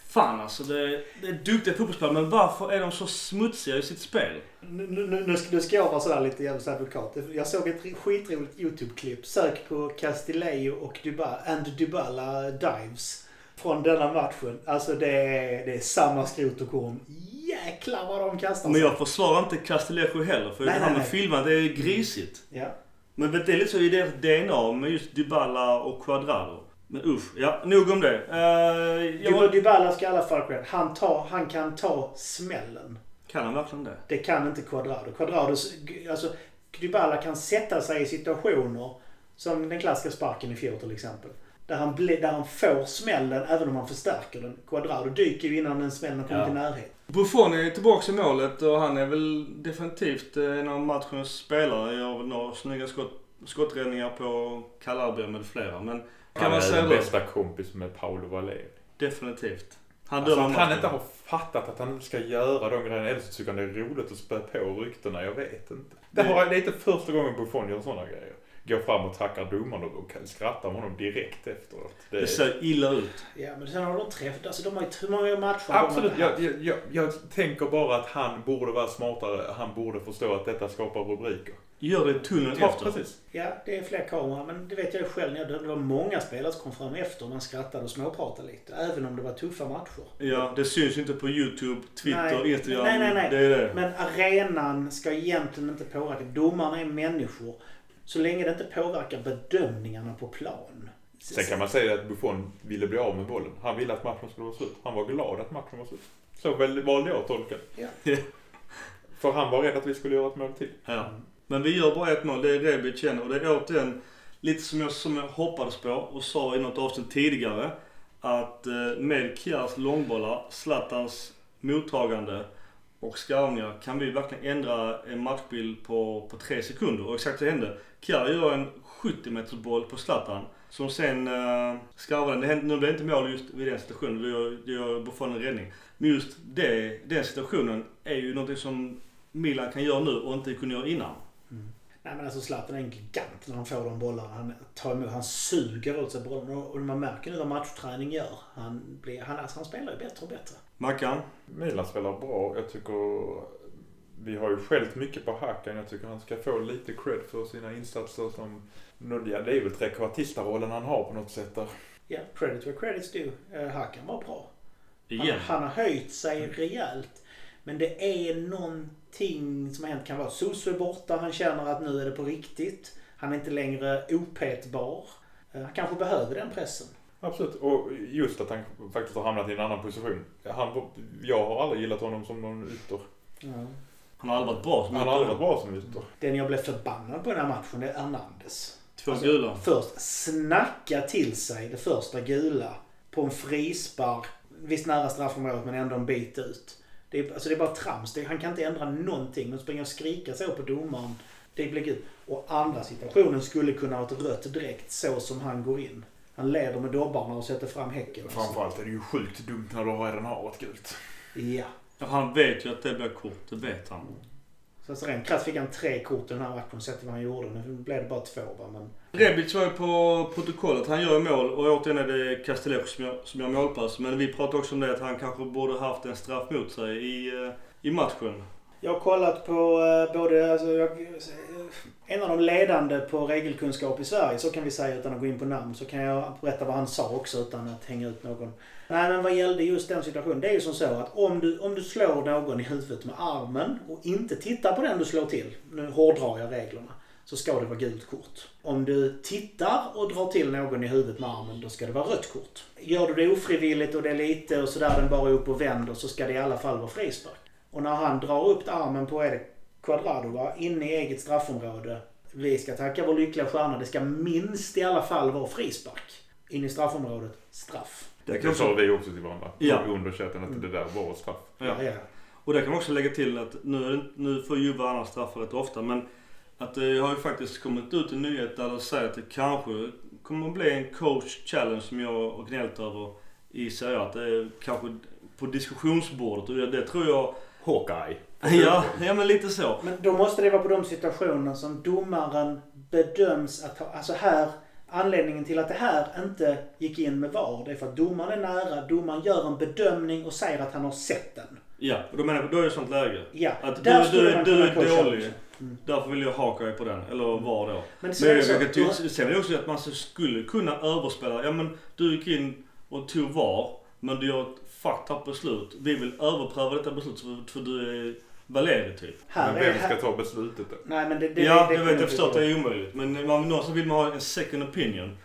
fan alltså, det, det är duktiga fotbollsspelare, men varför är de så smutsiga i sitt spel? Nu, nu, nu, ska, nu ska jag vara sådär lite jävligt advokat. Jag såg ett skitroligt YouTube-klipp. Sök på Castillejo och Dybala, and Dybala dives från denna matchen. Alltså det är, det är samma skrot och korn. Jäklar vad de kastar. Men jag försvarar inte Castillejo heller, för nej, han med filmen, det är grisigt. Mm. Ja. Men det är lite så i deras D N A med just Dybala och Cuadrado. Men uff, ja, nog om det. Uh, jag... Dybala ska i alla fall cred. Han, tar, han kan ta smällen. Kan han verkligen det? Det kan inte Cuadrado. Cuadrado, alltså, Dybala kan sätta sig i situationer som den klassiska sparken i fjol till exempel. Där han, bli, där han får smällen även om han förstärker den. Cuadrado dyker ju innan den smällen kommer ja. till närhet. Buffon är tillbaka i målet och han är väl definitivt en av matchens spelare. Jag har några snygga skott, skotträddningar på Calabria med flera, men han är den bästa kompis med Paolo Valeri. Definitivt. Han alltså, att han inte har fattat att han ska göra de grejerna, eller så tycker han det är roligt att spä på ryktena, jag vet inte. Det, har, det är inte första gången Buffon gör sådana grejer. Går fram och tackar domaren och skrattar honom direkt efteråt. Det, det ser illa ut. Ja, men sen har de träffat, alltså de har ju hur många matcher. Absolut, jag, jag, jag, jag tänker bara att han borde vara smartare, han borde förstå att detta skapar rubriker. Gör det tunnel ja, efter. Precis. Ja, det är fler kameror, men det vet jag själv. Det var många spelare som kom fram efter man skrattade och småpratade lite, även om det var tuffa matcher. Ja, det syns inte på YouTube, Twitter, nej, Instagram. Nej, nej, nej. Det är det. Men arenan ska egentligen inte påverka. Domarna är människor. Så länge det inte påverkar bedömningarna på plan. Sen kan man säga att Buffon ville bli av med bollen. Han ville att matchen skulle vara slut. Han var glad att matchen var slut. Så väl valde jag att tolka. Ja. För han var rädd att vi skulle göra ett mål till. Ja. Men vi gör bara ett mål, det är Rebić igen. Och det är återigen lite som jag, som jag hoppades på och sa i något avsnitt tidigare. Att med Kjärs långbollar, Zlatans mottagande och skarvningar kan vi verkligen ändra en matchbild på, på tre sekunder. Och exakt det hände. Kjær gör en sjuttio meters boll på Zlatan som sen eh, skarvar den. Det hände, nu blev det inte mål just vid den situationen. Det gör, det gör Buffon en räddning. Men just det, den situationen är ju något som Milan kan göra nu och inte kunde göra innan. Mm. Nej, men alltså Zlatan är en gigant när han får de bollarna. Han tar emot, han suger ut sig bollen. Och man märker nu vad matchträning gör. Han, blir, han, alltså, han spelar ju bättre och bättre. Mackan? Milan spelar bra. Jag tycker vi har ju skällt mycket på Hakan. Jag tycker han ska få lite cred för sina insatser som... Ja, det är väl trekvartistarollen han har på något sätt där. Ja, credit where credit's due. Hakan var bra. Han, han har höjt sig rejält. Men det är någonting som hänt. Kan vara Soso är borta. Han känner att nu är det på riktigt. Han är inte längre opetbar. Han kanske behöver den pressen. Absolut, och just att han faktiskt har hamnat i en annan position. Han, jag har aldrig gillat honom som någon ytter. Ja. Han har aldrig varit bra som ytter. Han har aldrig varit bra som ytter. Den jag blev förbannad på den här matchen är Hernández. Två alltså, gula. Först snacka till sig det första gula på en frispark. Visst nära straffområdet men ändå en bit ut. Det är, alltså det är bara trams. Det, han kan inte ändra någonting. Men springer och skriker så på domaren. Det blir gud. Och andra situationen skulle kunna ha ett rött direkt så som han går in. Han leder med dobbarna och sätter fram häcken. Framförallt är det ju sjukt dumt när du redan har ett gult. Ja. Han vet ju att det blir kort. Det vet han. Så alltså rent krasst fick han tre kort den här matchen. Sättet vad han gjorde. Nu blev det bara två. Men... Rebić var ju på protokollet. Han gör mål. Och återigen är det Castillejo som gör, som gör målpass. Men vi pratade också om det att han kanske borde haft en straff mot sig i, i matchen. Jag har kollat på både... Alltså, jag, en av de ledande på regelkunskap i Sverige, så kan vi säga utan att gå in på namn, så kan jag berätta vad han sa också utan att hänga ut någon. Nej, men vad gällde just den situationen, det är ju som så att om du, om du slår någon i huvudet med armen och inte tittar på den du slår till, nu hårdrar jag reglerna, så ska det vara gult kort. Om du tittar och drar till någon i huvudet med armen, då ska det vara rött kort. Gör du det ofrivilligt och det är lite och sådär, den bara upp och vänder, så ska det i alla fall vara frispark. Och när han drar upp armen på är det Quadrado var inne i eget straffområde. Vi ska tacka vår lyckliga stjärna. Det ska minst i alla fall vara frispark. In i straffområdet. Straff. Det kan sa vi också till varandra. Ja. Och undersökte att det där var straff. Ja. Ja, ja. Och där kan man också lägga till att nu, nu får ju varandra straffar rätt ofta. Men att det har ju faktiskt kommit ut en nyhet där det säger att det kanske kommer att bli en coach challenge som jag har gnällt över i Sverige. Att det är kanske på diskussionsbordet. Och det, det tror jag... Hawkeye. Ja, ja, men lite så. Men då måste det vara på de situationer som domaren bedöms att ha, alltså här, anledningen till att det här inte gick in med V A R, det är för att domaren är nära, domaren gör en bedömning och säger att han har sett den. Ja, och då menar jag, då är det sånt läge. Ja, att där du, du, du är dålig. Mm. Därför vill jag haka på den, eller var då. Men sen är det också att man skulle kunna överspela, ja men du gick in och tog V A R, men du gör faktat beslut. Vi vill överpröva detta beslut för du är Valeri typ. Här, men vem ska här... ta beslutet då? Nej, men det, det, ja, det, det jag vet, jag förstår att det är omöjligt. Men man, någonstans vill man ha en second opinion.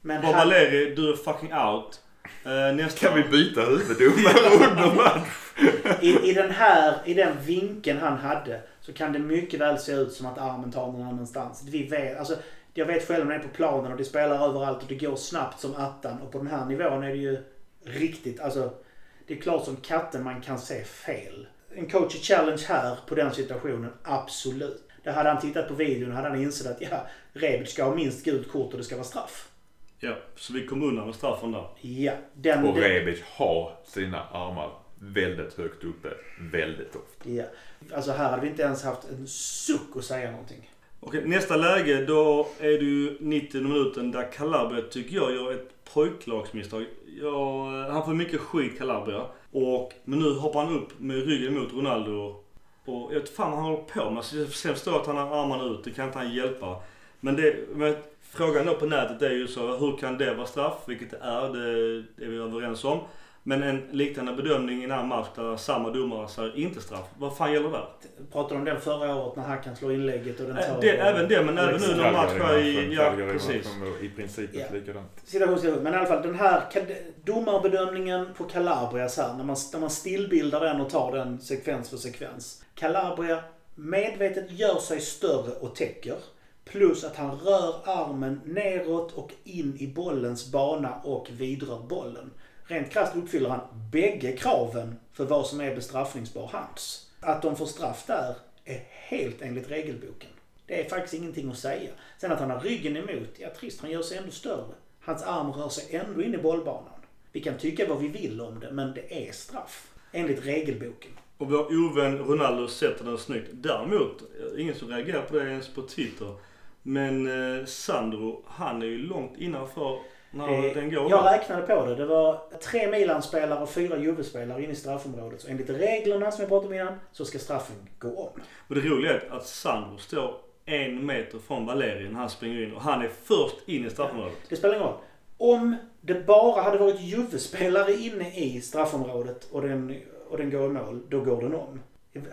Men här... Valeri, du är fucking out. Uh, nästa... Kan vi byta huvuddomare under match? I, I den här, i den vinkeln han hade så kan det mycket väl se ut som att armen tar någon annanstans. Vi vet, alltså, jag vet själv när jag är på planen och det spelar överallt och det går snabbt som attan. Och på den här nivån är det ju riktigt, alltså det är klart som katten man kan se fel. En coach challenge här på den situationen, absolut. Det hade han tittat på videon hade han insett att ja, Rebić ska ha minst gult kort och det ska vara straff. Ja, så vi kom undan med straffen där. Ja, den, och Rebić har sina armar väldigt högt uppe, väldigt ofta. Ja, alltså här hade vi inte ens haft en suck att säga någonting. Okej, nästa läge då är du nittio minuten där Calabria tycker jag gör ett pojklagsmisstag. Ja, han får mycket skit Calabria. Och, men nu hoppar han upp med ryggen mot Ronaldo. Och jag vet fan han håller på med. Sen står att han har armarna ut. Det kan inte han hjälpa. Men, det, men frågan då på nätet är ju så. Hur kan det vara straff? Vilket det är. Det är vi överens om. Men en liknande bedömning i en annan match där samma domare säger inte straff. Vad fan gäller det? Pratade om den förra året när Hakan slår inlägget och den tar... Äh, det, och även det, men även nu när matchen i... Ja, precis. I princip är det likadant. Men i alla fall, den här domarbedömningen på Calabria så här, när man, när man stillbildar den och tar den sekvens för sekvens. Calabria medvetet gör sig större och täcker. Plus att han rör armen neråt och in i bollens bana och vidrör bollen. Rent krasst uppfyller han bägge kraven för vad som är bestraffningsbar hands. Att de får straff där är helt enligt regelboken. Det är faktiskt ingenting att säga. Sen att han har ryggen emot, ja trist, han gör sig ändå större. Hans arm rör sig ändå in i bollbanan. Vi kan tycka vad vi vill om det, men det är straff. Enligt regelboken. Och vår ovän Ronaldo sätter den snyggt. Däremot, ingen som reagerar på det ens på Twitter. Men eh, Sandro, han är ju långt innanför... Jag räknade på det. Det var tre Milan-spelare och fyra Juve-spelare in i straffområdet. Så enligt reglerna som jag pratade om innan så ska straffen gå om. Men det roliga är att Sandro står en meter från Valeri när han springer in. Och han är först in i straffområdet. Ja, det spelar ingen roll. Om det bara hade varit Juve-spelare inne i straffområdet och den, och den går i mål, då går den om.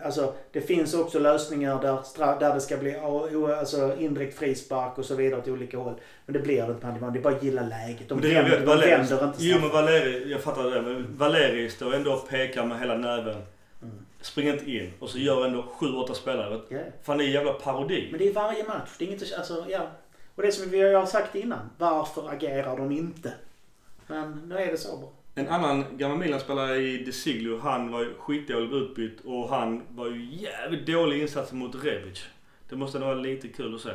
Alltså, det finns också lösningar där, stra- där det ska bli alltså, indirekt frispark och så vidare till olika håll. Men det blir det inte. Det är bara att gilla läget. De vänder inte straffet. Jo, men Valeri, jag fattar det. Men Valeri står ändå och pekar med hela näven. Mm. Springer inte in. Och så gör ändå sju åtta spelare. Yeah. Fan, det är en jävla parodi. Men det är varje match. Det är inget, alltså, ja. Och det som vi har sagt innan. Varför agerar de inte? Men nu är det så bra. En annan gammal Milan-spelare i De Siglio, han var ju skitdålig utbytt och han var ju jävligt dålig insats mot Rebić. Det måste vara lite kul att se.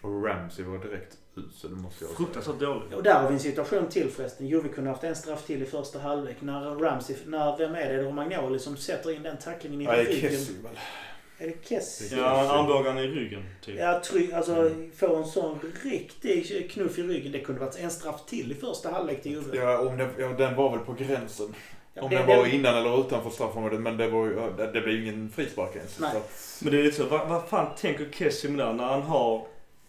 Och Ramsey var direkt ut så det måste jag säga. Fruktansvärt dåligt. Och där har vi en situation till förresten. Juve kunde ha haft en straff till i första halvlek när Ramsey, när vem är det? Romagnoli som sätter in den tacklingen i ryggen. Ja, det är Kessie väl. Är det Kessie? Ja, armbågarna i ryggen typ. Ja, try- alltså få en sån riktig knuff i ryggen. Det kunde varit en straff till i första halvlek till Juve. Ja, om den, ja, den var väl på gränsen. Ja, om det, den var det... innan eller utanför straffområdet. Men det, var ju, det, det blev ju ingen frispark ens. Nej. Så. Men det är lite så, vad, vad fan tänker Kessie med när han har...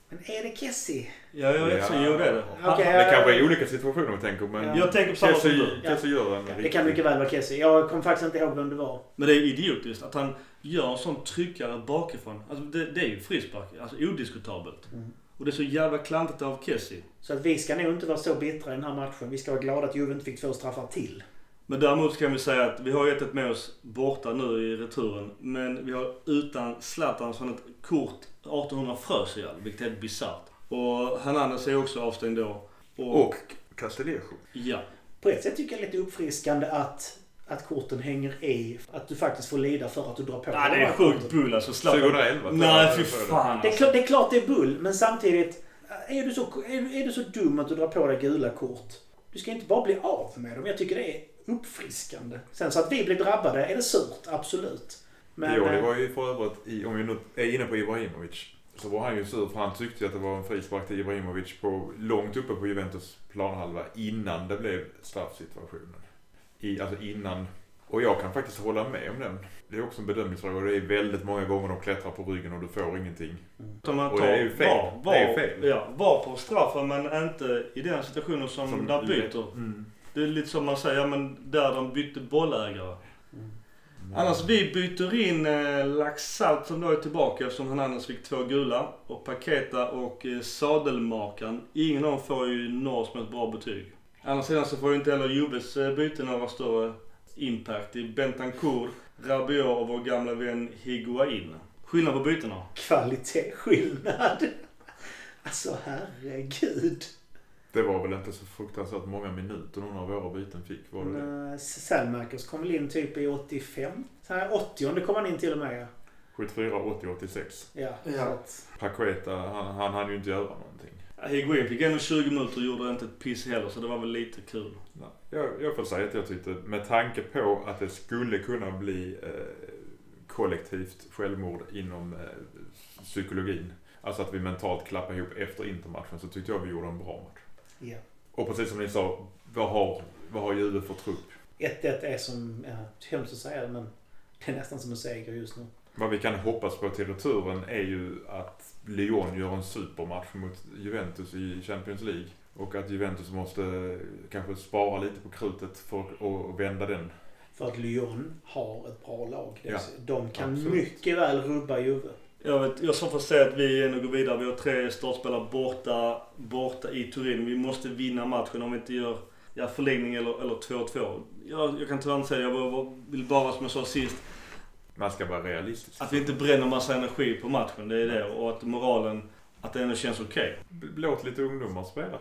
Men är det Kessie? Ja, jag vet inte hur gjorde det. Han, okay, det kanske är olika situationer man tänker, men ja. Jag tänker på samma Kessie, ja. Kessie gör en riktig... Det kan mycket väl vara Kessie. Jag kommer faktiskt inte ihåg vem det var. Men det är idiotiskt att han gör en sån tryckare bakifrån. Alltså det, det är ju frispark. Alltså odiskutabelt. Mm. Och det är så jävla klantigt av Kessie. Så att vi ska nog inte vara så bittra i den här matchen. Vi ska vara glada att Juve inte fick två straffar till. Men däremot kan vi säga att vi har gett med oss borta nu i returen. Men vi har utan Zlatan från ett kort arton hundra frös i all, vilket är bizarrt. Och Hernández är också avstängd då. Och, och Castillejo. Ja. På ett sätt tycker jag lite uppfriskande att, att korten hänger i. Att du faktiskt får lida för att du drar på. Nej, det är sjukt bull alltså. tjugohundraelva. Nej, fy fan. Det är, klart, det är klart det är bull, men samtidigt är du, så, är, är du så dum att du drar på dig gula kort. Du ska inte bara bli av med dem. Jag tycker det är uppfriskande. Sen så att vi blir drabbade är det surt, absolut. Men, jo, det var ju för övrigt, om vi nu är inne på Ibrahimovic, så var han ju sur för han tyckte att det var en frispark till Ibrahimovic på, långt uppe på Juventus planhalva innan det blev straffsituationen. I, alltså innan, och jag kan faktiskt hålla med om den. Det är också en bedömningsfråga och det är väldigt många gånger de klättrar på ryggen och du får ingenting. Mm. Och det är ju fel. Var, var, det är fel. Ja, var på straffar men inte i den situationen som, som där byter. Mm. Det är lite som man säger, men där de bytte bollägare. Mm. Mm. Annars vi byter in eh, Laxalt som då är tillbaka eftersom Hernández fick två gula. Och Paquetá och eh, sadelmakaren. Ingen av dem får ju något som ett bra betyg. Annars sedan så får ju inte heller Juves eh, byten några större impact. I Bentancur, Rabiot och vår gamla vän Higuaín. Skillnad på bytena? Kvalitetsskillnad. Alltså herregud. Det var väl inte så fruktansvärt många minuter någon av våra byten fick, var det det? Selmakers kom väl in typ i åttiofem? Så här åttio, det kom han in till och med. sjuttiofyra, åttio, åttiosex. Ja. Ja. Paquetá, han, han hade ju inte göra någonting. Higuaín fick ändå tjugo minuter och gjorde inte ett piss heller, så det var väl lite kul. Nej. Jag, jag får säga att jag tyckte, med tanke på att det skulle kunna bli eh, kollektivt självmord inom eh, psykologin, alltså att vi mentalt klappar ihop efter intermatchen, så tyckte jag vi gjorde en bra match. Yeah. Och precis som ni sa, vad har, vad har Juve för trupp? ett ett är som, ja, hemskt att säga, men det är nästan som en seger just nu. Vad vi kan hoppas på till returen är ju att Lyon gör en supermatch mot Juventus i Champions League Och att Juventus måste kanske spara lite på krutet för att vända den. För att Lyon har ett bra lag. Ja, de kan absolut. mycket väl rubba Juve. Jag vet, jag som får säga att vi ändå går vidare. Vi har tre startspelare borta, borta i Turin. Vi måste vinna matchen om vi inte gör ja, förlängning eller, eller två två. Jag, jag kan tyvärr inte säga, jag vill bara som jag sa sist. Man ska vara realistisk. Att vi inte bränner massa energi på matchen, det är det. Och att moralen, att det ändå känns okej. Okay. Låt lite ungdomar spela.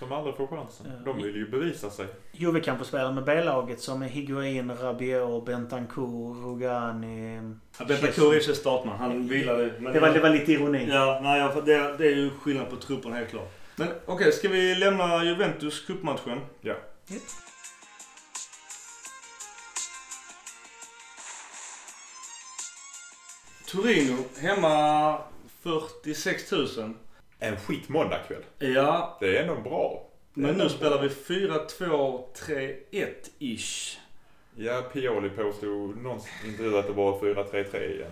De aldrig får chansen. De vill ju bevisa sig. Jo, vi kan få spela med B-laget som är Higuaín, Rabiot, Bentancur, Rugani... Ja, Bentancur är inte startman. Han vilade... Men det, var, det var lite ironi. Ja, nej, det, det är ju skillnad på truppen helt klart. Men okej, okay, ska vi lämna Juventus cupmatchen? Ja. Yep. Torino, hemma fyrtiosex tusen. En skitmåndagkväll. Ja. Det är ändå bra. Det Men nu bra. Spelar vi fyra två tre ett ish. Ja, Pioli påstod någonsin intervjuat att det var fyra tre tre igen.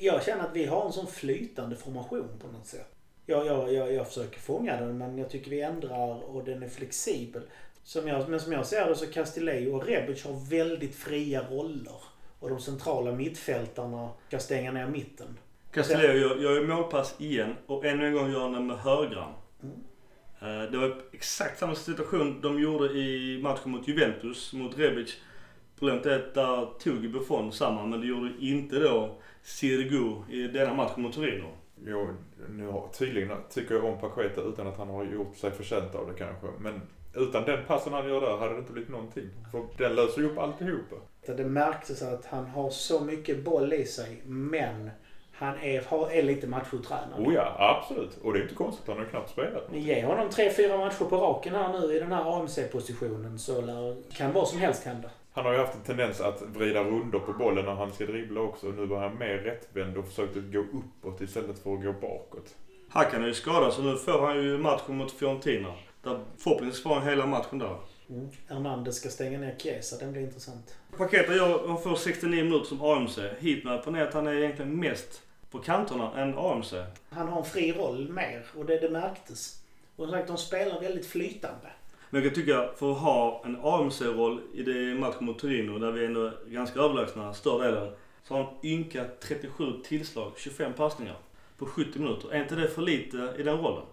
Jag känner att vi har en sån flytande formation på något sätt. Jag, jag, jag, jag försöker fånga den, men jag tycker vi ändrar och den är flexibel. Som jag, men som jag ser det så Castillejo och Rebić har väldigt fria roller. Och de centrala mittfältarna ska stänga ner mitten. Castillejo gör, gör målpass igen och ännu en gång gör den med högran. Mm. Det var exakt samma situation de gjorde i matchen mot Juventus, mot Rebić. Problemet är att där tog Buffon samman, men det gjorde inte då Sirigu i denna matchen mot Torino. Jo, nu, tydligen tycker jag om Paquetá utan att han har gjort sig förtjänt av det kanske. Men utan den passen han gör där hade det inte blivit någonting. För den löser ju upp alltihopa. Det märktes att han har så mycket boll i sig, men... Han är, är lite matchtränare. Oh ja, absolut. Och det är inte konstigt att han har knappt spelat. Ge honom tre, fyra matcher på raken här nu i den här A M C-positionen så kan vad som helst hända. Han har ju haft en tendens att vrida rundor på bollen när han ska dribbla också. Nu var han mer rättvänd och försökte gå uppåt istället för att gå bakåt. Här kan han ju skada så nu får han ju matchen mot Fiorentina. Där förhoppningsvis var han hela matchen där. Mm. Hernández ska stänga ner Kessie, den blir intressant. Paquetá gör för sextionio minuter som A M C. Hitman på nät, han är egentligen mest på kanterna än A M C. Han har en fri roll mer och det, det märktes. Och som sagt, de spelar väldigt flytande. Men jag tycker att för att ha en A M C-roll i det matchen mot Torino där vi ändå är ganska överlägsna större delen så har han ynka trettiosju tillslag, tjugofem passningar på sjuttio minuter. Är inte det för lite i den rollen?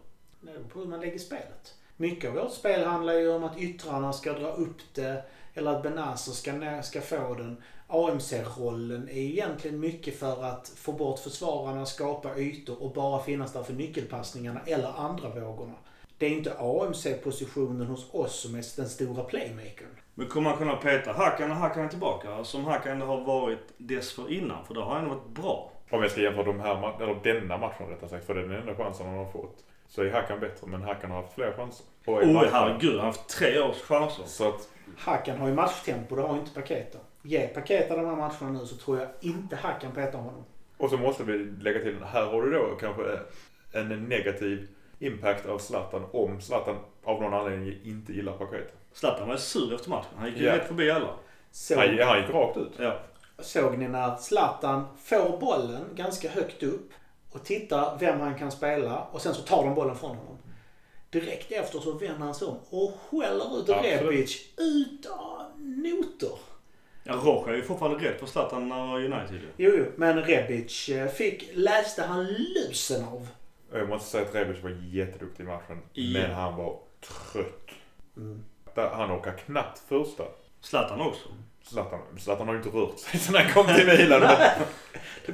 Nej, det beror på hur man lägger spelet. Mycket av vårt spel handlar ju om att yttrarna ska dra upp det eller att Bennacer ska, ska få den. A M C-rollen är egentligen mycket för att få bort försvararna, skapa ytor och bara finnas där för nyckelpassningarna eller andra vågorna. Det är inte A M C-positionen hos oss som är den stora playmakern. Men kommer man kunna peta Hakan och Hakan tillbaka som Hakan har varit dessförinnan för då har han varit bra. Om jag ska jämföra de här, eller denna matchen rättare sagt för det är den enda chansen han har fått. Så är Hakan bättre, men Hakan har haft fler chanser. Åh oh, herregud, han har haft tre års chanser. Så att... Hakan har ju matchtempo, det har inte Paquetá. Ge Paquetá de här matcherna nu så tror jag inte Hakan petar honom. Och så måste vi lägga till, här har du då kanske en negativ impact av Zlatan om Zlatan av någon anledning inte gillar Paquetá. Zlatan var sur efter matchen, han gick ju helt förbi alla. Så... Han, han gick rakt ut. Ja. Såg ni när Zlatan får bollen ganska högt upp och tittar vem han kan spela och sen så tar de bollen från honom. Direkt efter så vänder han sig om och skäller ut Rebić utan noter. Ja, Rocha är ju fortfarande rätt på Zlatan och United. Jo, jo, men Rebić fick, läste han lusen av. Jag måste säga att Rebić var jätteduktig i matchen, ja. Men han var trött. Mm. Han åker knappt första. Zlatan också. Zlatan, Zlatan har ju inte rört sig sen han kom till Milan.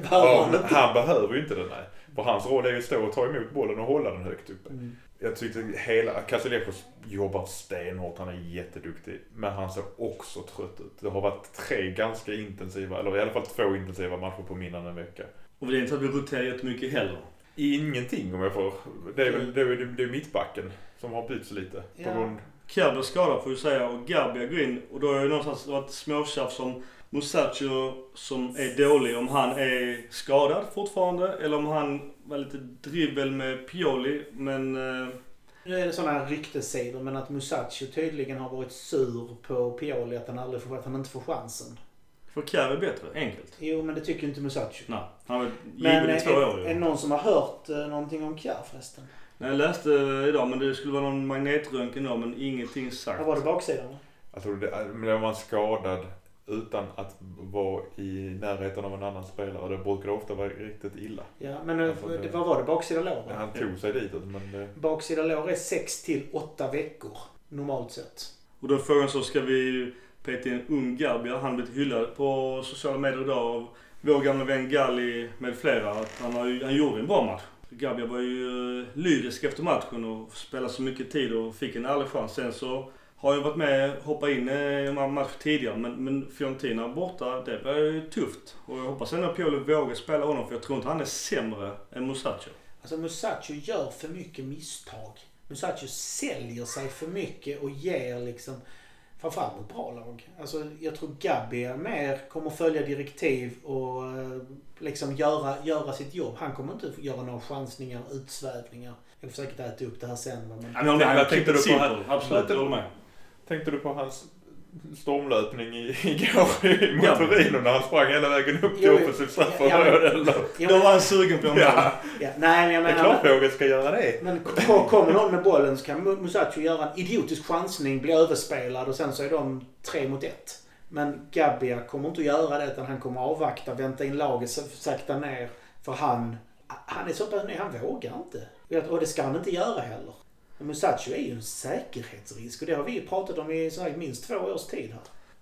han, han behöver ju inte den här. För hans roll är ju att stå och ta emot bollen och hålla den högt uppe. Mm. Jag tyckte hela Castillejo jobbar stenhårt, han är jätteduktig. Men han ser också trött ut. Det har varit tre ganska intensiva, eller i alla fall två intensiva matcher på mindre än en vecka. Och det är inte att vi roterar jättemycket heller. Ingenting om jag får. Det är väl det är, det är mittbacken som har bytts lite. Ja. På grund... Kjær blev skadad får jag säga och Gabbia går in och då är det någonstans varit småtjaf som Musaccio som är dålig om han är skadad fortfarande eller om han var lite dribbel med Pioli men... Nu är det sådana här ryktessidor men att Musaccio tydligen har varit sur på Pioli att han, aldrig får, att han inte får chansen. För Kjær är bättre, enkelt. Jo men det tycker inte Musaccio. Nej, han har givet i två år. Är det någon som har hört någonting om Kjær förresten? Nej, jag läste idag, men det skulle vara någon magnetröntgen då, men ingenting sagt. Vad var det baksidan? Jag tror det, men det var skadad utan att vara i närheten av en annan spelare. Det brukar ofta vara riktigt illa. Ja, men alltså, det, vad var det? Baksida lår? Ja, han tog sig ditåt. Det... Baksida lår är sex till åtta veckor normalt sett. Och då frågan så ska vi peta in ung Garbi. Han har blivit hyllad på sociala medier idag av vår gamla vän Galli med flera. Att han, har, han gjorde en bra match. Garbi var ju lyrisk efter matchen och spelade så mycket tid och fick en ärlig chans. Sen så har ju varit med hoppa in i en match tidigare, men, men Fiorentina borta, det var ju tufft. Och jag hoppas ändå att Pioli vågar spela honom, för jag tror inte han är sämre än Musaccio. Alltså Musaccio gör för mycket misstag. Musaccio säljer sig för mycket och ger liksom framförallt ett bra lag. Alltså jag tror Gabi är mer, kommer följa direktiv och liksom göra, göra sitt jobb. Han kommer inte göra några chansningar, utsvävningar. Jag får säkert äta upp det här sen. Men... Nej, men jag tänkte du på här, absolut, jag håller med. Tänkte du på hans stormlöpning igår i Torino när han sprang hela vägen upp till offensiv straffområde? Då var han sugen på ja. Ja. Nej, jag menar, det är klart Påget ska göra det. Men kommer någon med bollen så kan Musaccio göra en idiotisk chansning, bli överspelad och sen så är de tre mot ett. Men Gabbia kommer inte att göra det, utan han kommer att avvakta, vänta in laget, sakta ner. För han, han är så pass ny, han vågar inte. Och det ska han inte göra heller. Musaccio är ju en säkerhetsrisk, och det har vi pratat om i så här minst två års tid här.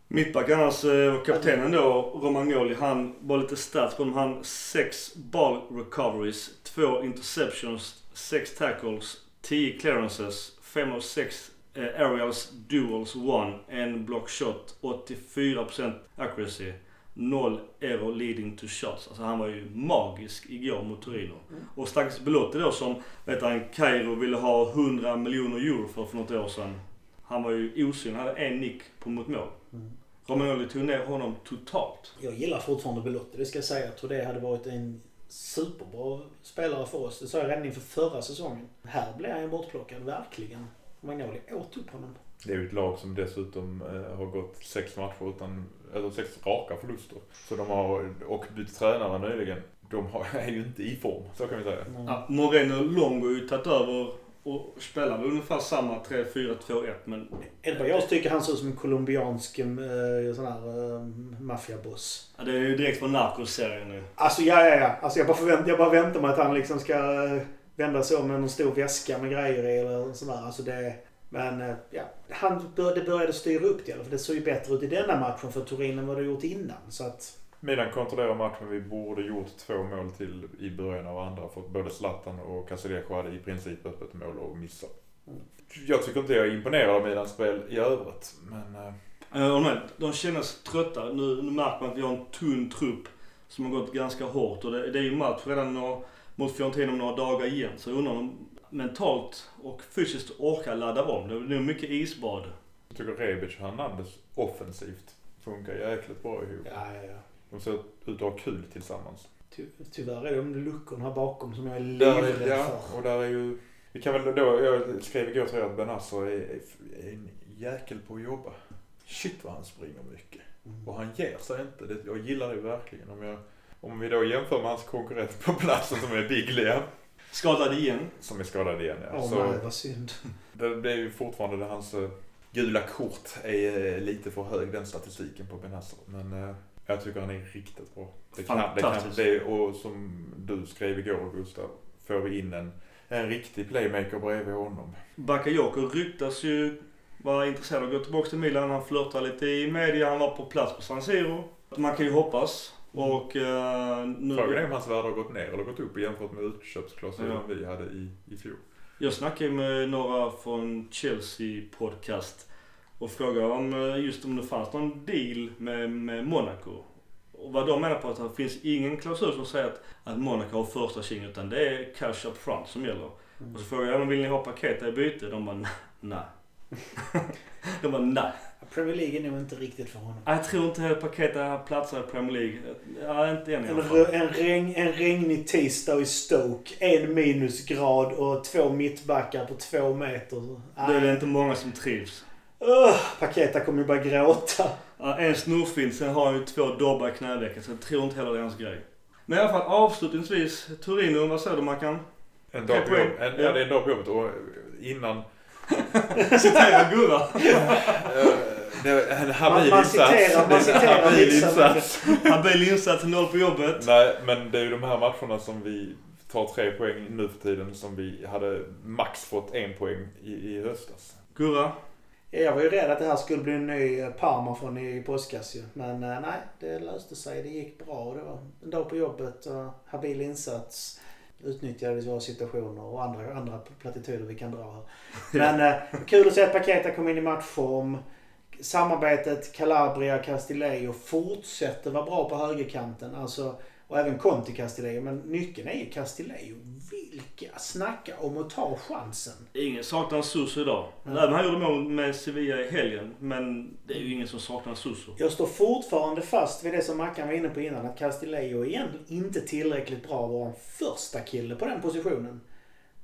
Mittbackarnas och kaptenen då, Romagnoli, han var lite stats på dem. Han sex ball recoveries, två interceptions, sex tackles, tio clearances, fem av sex eh, aerials, duels, one, en block shot, åttiofyra procent accuracy, noll error leading to shots. Alltså han var ju magisk igår mot Torino. Mm. Och stackars Belotti då, som vet han, Cairo ville ha hundra miljoner euro för för något år sedan. Han var ju osynlig, hade en nick på mot mål. Mm. Romagnoli tog ner honom totalt. Jag gillar fortfarande Belotti, det ska jag säga. Jag tror det hade varit en superbra spelare för oss. Det sa jag redan inför förra säsongen. Här blev han ju bortplockad, verkligen. Romagnoli åt upp honom. Det är ju ett lag som dessutom eh, har gått sex matcher utan, eller sex raka förluster. Så de har, och bytt tränare nyligen, de har, är ju inte i form, så kan vi säga. Mm. Ja, Moreno Longo har ju tagit över och spelar ungefär samma tre fyra två ett. Men... Jag tycker han ser ut som en kolumbiansk eh, sån här eh, maffiaboss. Ja, det är ju direkt från Narcos-serien nu. Alltså ja, ja, ja. Alltså, jag, bara förvänt, jag bara väntar mig att han liksom ska vända sig om med en stor väska med grejer i eller sådär. Alltså det... Men ja, han började, började styra upp det, för det såg ju bättre ut i denna matchen för Torino än vad det gjort innan. Så att... Medan kontrollerar matchen, vi borde gjort två mål till i början av andra, för både Zlatan och Castillejo hade i princip öppet mål och missar. Mm. Jag tycker inte jag är imponerad av Milans spel i övrigt. Men, äh... men, de känns trötta. Nu, nu märker man att vi har en tunn trupp som har gått ganska hårt. Och det, det är ju match redan några, mot Fiorentina om några dagar igen, så jag undrar om mentalt och fysiskt orkar ladda om. Det är nog mycket isbad. Jag tycker Rebić och Hernández offensivt funkar jäkligt bra ihop. Ja, ja, ja. De ser ut att ha kul tillsammans. Ty- tyvärr är de luckorna här bakom som jag är livrädd för. Ja, och där är ju... Vi kan väl då... Jag skrev igår till att Bennacer är, är en jäkel på att jobba. Shit vad han springer mycket. Mm. Och han ger sig inte. Det, jag gillar det verkligen. Om, jag, om vi då jämför med hans konkurrent på platsen som är Biglia. Skadad igen. Som är skadad igen, ja. Åh, oh, nej, vad synd. Det, det är ju fortfarande det, hans uh, gula kort är uh, lite för hög, den statistiken på Bennacer. Men uh, jag tycker han är riktigt bra. Det kan, det kan, det, och som du skrev igår, Gustav, får vi in en, en riktig playmaker bredvid honom. Bakayoko ryktas ju vara intresserad av att gå tillbaka till Milan. Han flörtar lite i media, han var på plats på San Siro. Man kan ju hoppas. Och, uh, nu... Frågan är om hans värde har gått ner eller gått upp jämfört med utköpsklausulen ja. vi hade i, i fjol. Jag snackade med några från Chelsea-podcast och frågade om just om det fanns någon deal med, med Monaco. Och vad de menar på att det finns ingen klausul som säger att, att Monaco har första king, utan det är cash up front som gäller. Mm. Och så frågade jag om vill ni ha Paquetá i byte? De bara nej. De bara nej. Premier League är nog inte riktigt för honom. Jag tror inte att Paquetá platsar i Premier League. Jag är inte enig. En, en, regn, en regnig tisdag i Stoke. En minusgrad och två mittbackar på två meter. Aj. Det är inte många som trivs. Uh, Paquetá kommer ju bara gråta. Ja, en snorfin, sen har han ju två dobbar i knävecken. Så jag tror inte heller det är hans grej. Men i alla fall avslutningsvis, Torino, vad säger du, Mackan? En dag på jobbet. Ja, det är en dag på jobbet. Och innan... Citera Gurra. En habil man, man insats. En habil insats. Habil insats, noll på jobbet. Nej, men det är ju de här matcherna som vi tar tre poäng nu för tiden, som vi hade max fått en poäng i, i höstas. Gurra? Jag var ju rädd att det här skulle bli en ny Parma från i påskas ju. Men nej, det löste sig. Det gick bra och det var en dag på jobbet och habil insats. Utnyttjade våra situationer och andra, andra plattityder vi kan dra här. Men eh, kul att se att Paquetá kom in i matchform. Samarbetet Calabria, Castillejo fortsätter vara bra på högerkanten. Alltså, och även Conte Castillejo. Men nyckeln är ju Castillejo. Vilka snackar om att ta chansen. Ingen saknar Suso idag. Mm. Även han gjorde mål med Sevilla i helgen. Men det är ju ingen som saknar Suso. Jag står fortfarande fast vid det som Mackan var inne på innan. Att Castillejo egentligen inte tillräckligt bra var en första kille på den positionen.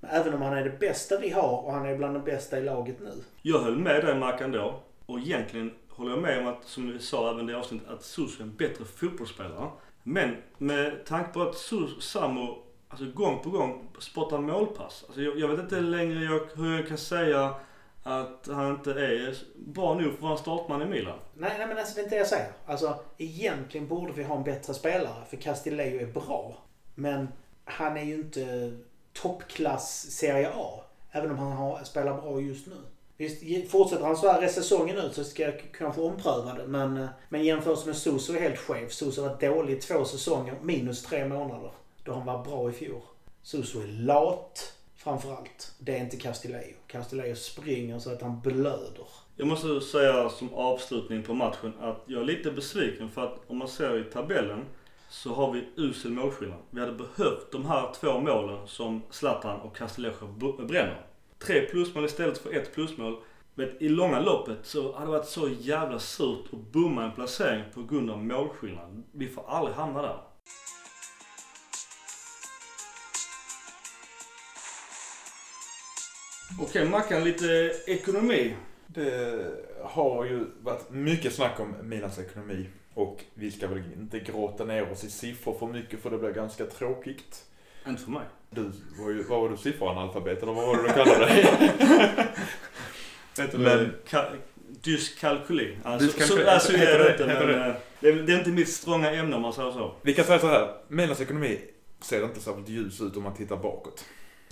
Men även om han är det bästa vi har och han är bland de bästa i laget nu. Jag höll med dig Mackan då. Och egentligen håller jag med om att, som vi sa även det avsnittet, att Suso är en bättre fotbollsspelare. Men med tanke på att Suso, Samo, alltså gång på gång spottar målpass. Alltså jag, jag vet inte längre jag, hur jag kan säga att han inte är bra nog för att vara en startman i Milan. Nej, nej men alltså, det är inte det jag säger. Alltså, egentligen borde vi ha en bättre spelare för Castillejo är bra. Men han är ju inte toppklass Serie A. Även om han har, spelar bra just nu. Visst, fortsätter han så här säsongen ut så ska jag kanske ompröva det. Men, men jämfört med Suso är helt skev. Suso var dålig i två säsonger, minus tre månader. Då han var bra i fjol. Suso är lat, framförallt. Det är inte Castillejo. Castillejo springer så att han blöder. Jag måste säga som avslutning på matchen att jag är lite besviken. För att om man ser i tabellen så har vi usel målskillnad. Vi hade behövt de här två målen som Zlatan och Castillejo bränner. Tre plusmål istället för ett plusmål. Men i långa loppet så hade det varit så jävla surt att bomma en placering på grund av målskillnad. Vi får aldrig hamna där. Okej, Mackan, lite ekonomi. Det har ju varit mycket snack om Milans ekonomi. Och vi ska väl inte gråta ner oss i siffror för mycket för det blir ganska tråkigt. Inte för mig. Du, var ju, vad var du sifferanalfabet eller vad var det du kallade dig? Vet du, men... Ka- dyskalkyli. Alltså, dyskalkyli. Så, alltså, heter det, inte, heter men, det. Det, det är inte mitt strånga ämne om man säger så. Vi kan säga så här. Milans ekonomi ser inte särskilt ljus ut om man tittar bakåt.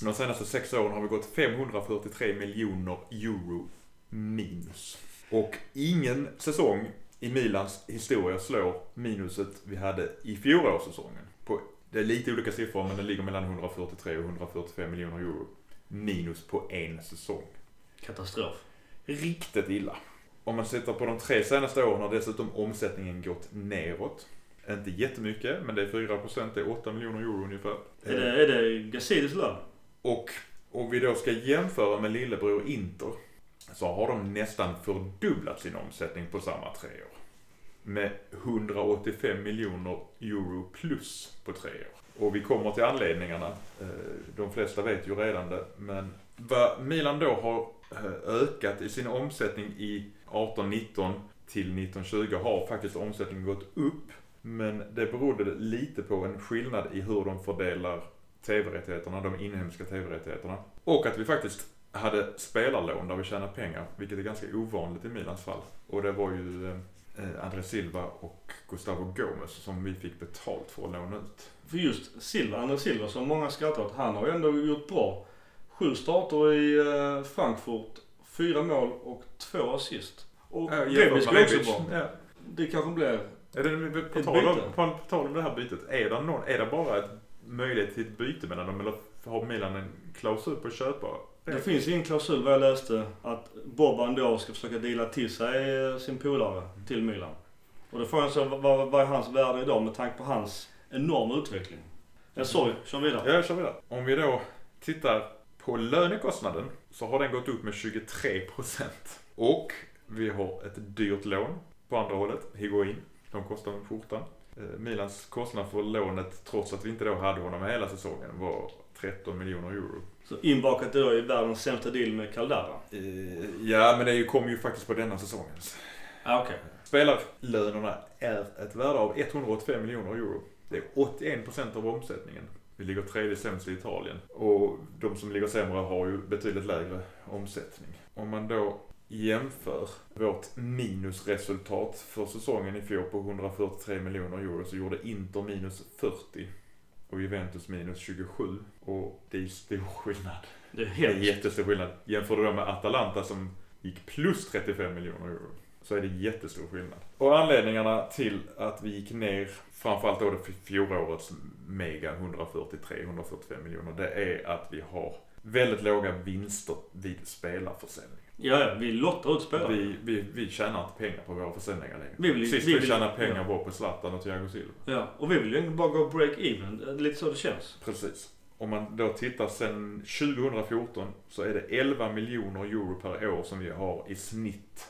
De senaste sex åren har vi gått femhundrafyrtiotre miljoner euro minus. Och ingen säsong i Milans historia slår minuset vi hade i fjolårssäsongen. På Det är lite olika siffror men det ligger mellan hundrafyrtiotre och hundrafyrtiofem miljoner euro. Minus på en säsong. Katastrof. Riktigt illa. Om man sitter på de tre senaste åren har dessutom omsättningen gått neråt. Inte jättemycket men det är fyra procent, det är åtta miljoner euro ungefär. Är det, är det Gassidis lön? Och om vi då ska jämföra med lillebror Inter så har de nästan fördubblat sin omsättning på samma tre år. Med hundraåttiofem miljoner euro plus på tre år. Och vi kommer till anledningarna. De flesta vet ju redan det. Men vad Milan då har ökat i sin omsättning i arton nitton till nitton tjugo har faktiskt omsättningen gått upp. Men det berodde lite på en skillnad i hur de fördelar tv-rättigheterna, de inhemska tv-rättigheterna. Och att vi faktiskt hade spelarlån där vi tjänar pengar. Vilket är ganska ovanligt i Milans fall. Och det var ju... André Silva och Gustavo Gomes som vi fick betalt för att låna ut. För just Silva, André Silva som många skrattar åt, han har ju ändå gjort bra. Sju starter i Frankfurt, fyra mål och två assist. Och äh, Rebić går också bra. Ja. Det kanske blir är det, på, tal om, på, på tal om det här bytet, är det, någon, är det bara ett möjlighet till ett byte mellan dem eller har Milan en klausul på att köpa? Det finns ju en klausul vad jag läste att Boban då ska försöka dela till sig sin polare till Milan. Och då får jag så vad, vad är hans värde idag med tanke på hans enorma utveckling. Jag såg, kör vidare. Ja, kör vidare. Om vi då tittar på lönekostnaden så har den gått upp med tjugotre procent. Och vi har ett dyrt lån på andra hållet, Higuaín. De kostar en skjortan. Milans kostnad för lånet, trots att vi inte då hade honom hela säsongen, var tretton miljoner euro. Så inbakat då i världens sämsta deal med Caldara? Uh, ja, men det kom ju faktiskt på denna säsongens. Ah, okay. Spelarlönerna är ett värde av hundraåttiofem miljoner euro. Det är åttioen procent av omsättningen. Vi ligger tredje sämst i Italien. Och de som ligger sämre har ju betydligt lägre omsättning. Om man då jämför vårt minusresultat för säsongen i fjol på hundrafyrtiotre miljoner euro, så gjorde Inter minus fyrtio och Juventus minus tjugosju. Och det är stor skillnad. Det är, helt... det är jättestor skillnad. Jämför du med Atalanta som gick plus trettiofem miljoner euro, så är det jättestor skillnad. Och anledningarna till att vi gick ner, framförallt då det fjolårets mega hundrafyrtiotre hundrafyrtiofem miljoner, det är att vi har väldigt låga vinster vid spelarförsäljning. Ja, vi lottar ut spelare. Vi, vi, vi tjänar inte pengar på våra försäljningar längre. Vi vill, Sist vi, vi vill, tjänar pengar ja. på Zlatan och Thiago Silva. Ja, och vi vill ju bara gå break-even. Lite så det känns. Precis. Om man då tittar sen tjugofjorton så är det elva miljoner euro per år som vi har i snitt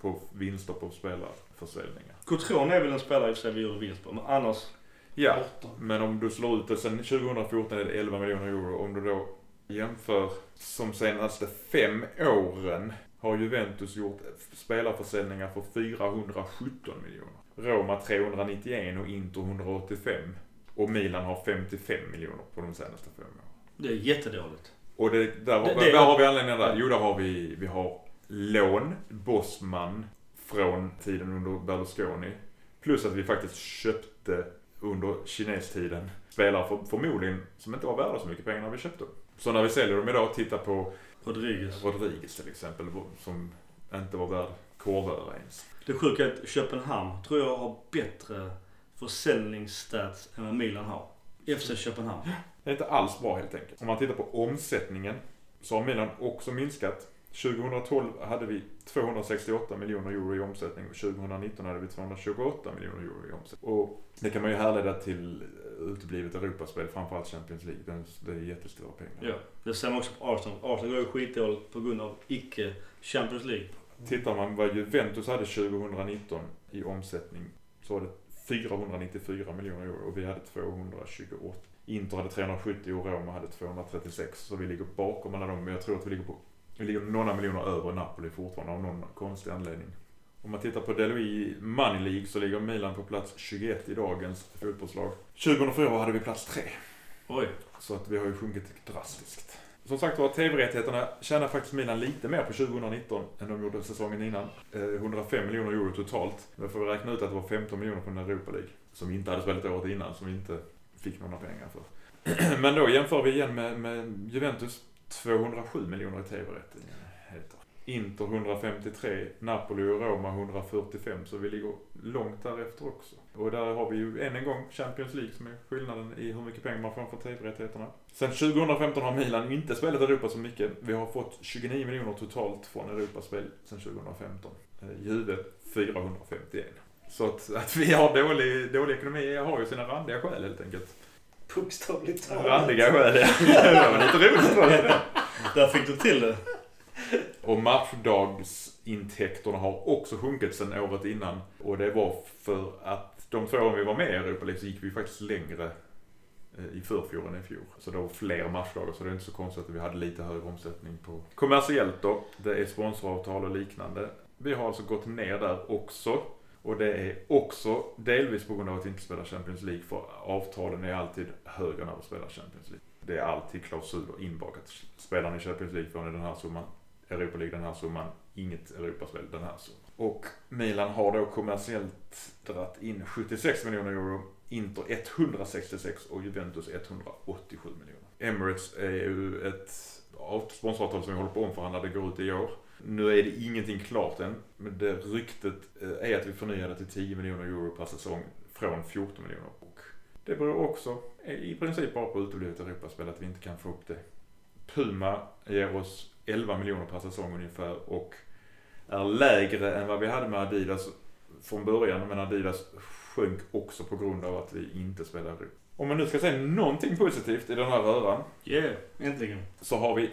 på vinster på spelarförsäljningar. Coutron är väl en spelare i sig vi gör vinst på, men annars... Ja, men om du slår ut det sen tjugofjorton är det elva miljoner euro. Om du då jämför som senaste fem åren har Juventus gjort spelarförsäljningar för fyrahundrasjutton miljoner. Roma trehundranittioen och Inter hundraåttiofem. Och Milan har femtiofem miljoner på de senaste fem åren. Det är jättedåligt. Och det, där har, det, det, där har vi anledningen där. Jo, där har vi, vi har lån, Bosman från tiden under Berlusconi. Plus att vi faktiskt köpte under kinestiden spelare för, förmodligen som inte var värda så mycket pengar när vi köpte dem. Så när vi säljer dem idag, titta på Rodriguez, Rodriguez till exempel, som inte var värd korvöre ens. Det sjuka är att Köpenhamn tror jag har bättre försäljningsstats än vad Milan har. F C Köpenhamn. Det är inte alls bra helt enkelt. Om man tittar på omsättningen så har Milan också minskat. tjugotolv hade vi tvåhundrasextioåtta miljoner euro i omsättning och tjugonitton hade vi tvåhundratjugoåtta miljoner euro i omsättning. Och det kan man ju härleda till uteblivet Europaspel, framförallt Champions League. Det är jättestora pengar. Ja, det ser man också på Arsenal. Arsenal går ju skitdåligt på grund av icke Champions League. Tittar man vad Juventus hade tjugonitton i omsättning så var det fyrahundranittiofyra miljoner euro och vi hade tvåhundratjugoåtta. Inter hade trehundrasjuttio och Roma hade tvåhundrasextiotre, så vi ligger bakom alla dem. Men jag tror att vi ligger på Vi ligger några miljoner över Napoli fortfarande av någon konstig anledning. Om man tittar på Delhi Money League så ligger Milan på plats tjugoett i dagens fotbollslag. tjugohundrafyra hade vi plats tre. Oj. Så att vi har ju sjunkit drastiskt. Som sagt var, T V-rättigheterna tjänar faktiskt Milan lite mer på tjugonitton än de gjorde säsongen innan. hundrafem miljoner euro totalt. Då får vi räkna ut att det var femton miljoner från Europa League. Som inte hade spelat året innan, som vi inte fick några pengar för. Men då jämför vi igen med, med Juventus. tvåhundrasju miljoner i T V-rättigheter. Inter hundrafemtiotre, Napoli och Roma hundrafyrtiofem, så vi ligger långt därefter också. Och där har vi ju än en gång Champions League som är skillnaden i hur mycket pengar man får från T V-rättigheterna. Sen tjugohundrafemton har Milan inte spelat Europa så mycket. Vi har fått tjugonio miljoner totalt från Europaspel sedan tjugohundrafemton. Juve fyrahundrafemtioen. Så att, att vi har dålig, dålig ekonomi har ju sina randiga skäl helt enkelt. Bokstavligt talat. Randiga skäl. Det var lite roligt. Där fick du till det. Och matchdagsintäkterna har också sjunkit sedan året innan. Och det var för att de två åren vi var med i Europa League så gick vi faktiskt längre i förfjol än i fjol. Så det var fler matchdagar, så det är inte så konstigt att vi hade lite högre omsättning på. Kommersiellt då, det är sponsoravtal och liknande. Vi har alltså gått ner där också. Och det är också delvis på grund av att vi inte spelar Champions League, för avtalen är alltid högre när vi spelar Champions League. Det är alltid klausuler inbakat. Spelar ni Champions League får ni den här summan, Europa League den här summan, inget Europaspel den här summan. Och Milan har då kommersiellt dratt in sjuttiosex miljoner euro, Inter etthundrasextiosex och Juventus etthundraåttiosju miljoner. Emirates är ju ett sponsoravtal som vi håller på att omförhandla, det går ut i år. Nu är det ingenting klart än, men det ryktet är att vi förnyar det till tio miljoner euro per säsong från fjorton miljoner. Och det beror också i princip bara på uteblivet Europaspel att vi inte kan få upp det. Puma ger oss elva miljoner per säsong ungefär och är lägre än vad vi hade med Adidas från början, men Adidas sjönk också på grund av att vi inte spelar Europa. Om man nu ska säga någonting positivt i den här röran, yeah, äntligen, så har vi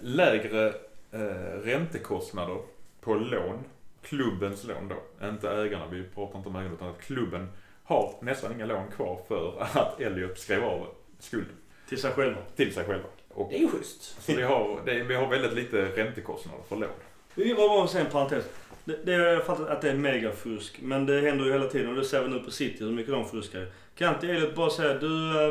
lägre Eh, räntekostnader på lån, klubbens lån då, inte ägarna, vi pratar inte om ägarna, utan att klubben har nästan inga lån kvar för att Elliott skrev av skuld till sig själva, till sig själva. Och det är ju schysst, så vi har, det, vi har väldigt lite räntekostnader för lån. Det var bara en parentes. Det, det, jag fattar att det är mega fusk, men det händer ju hela tiden och det ser vi nu på City hur mycket de fuskar. Kan inte Elliott bara säga du,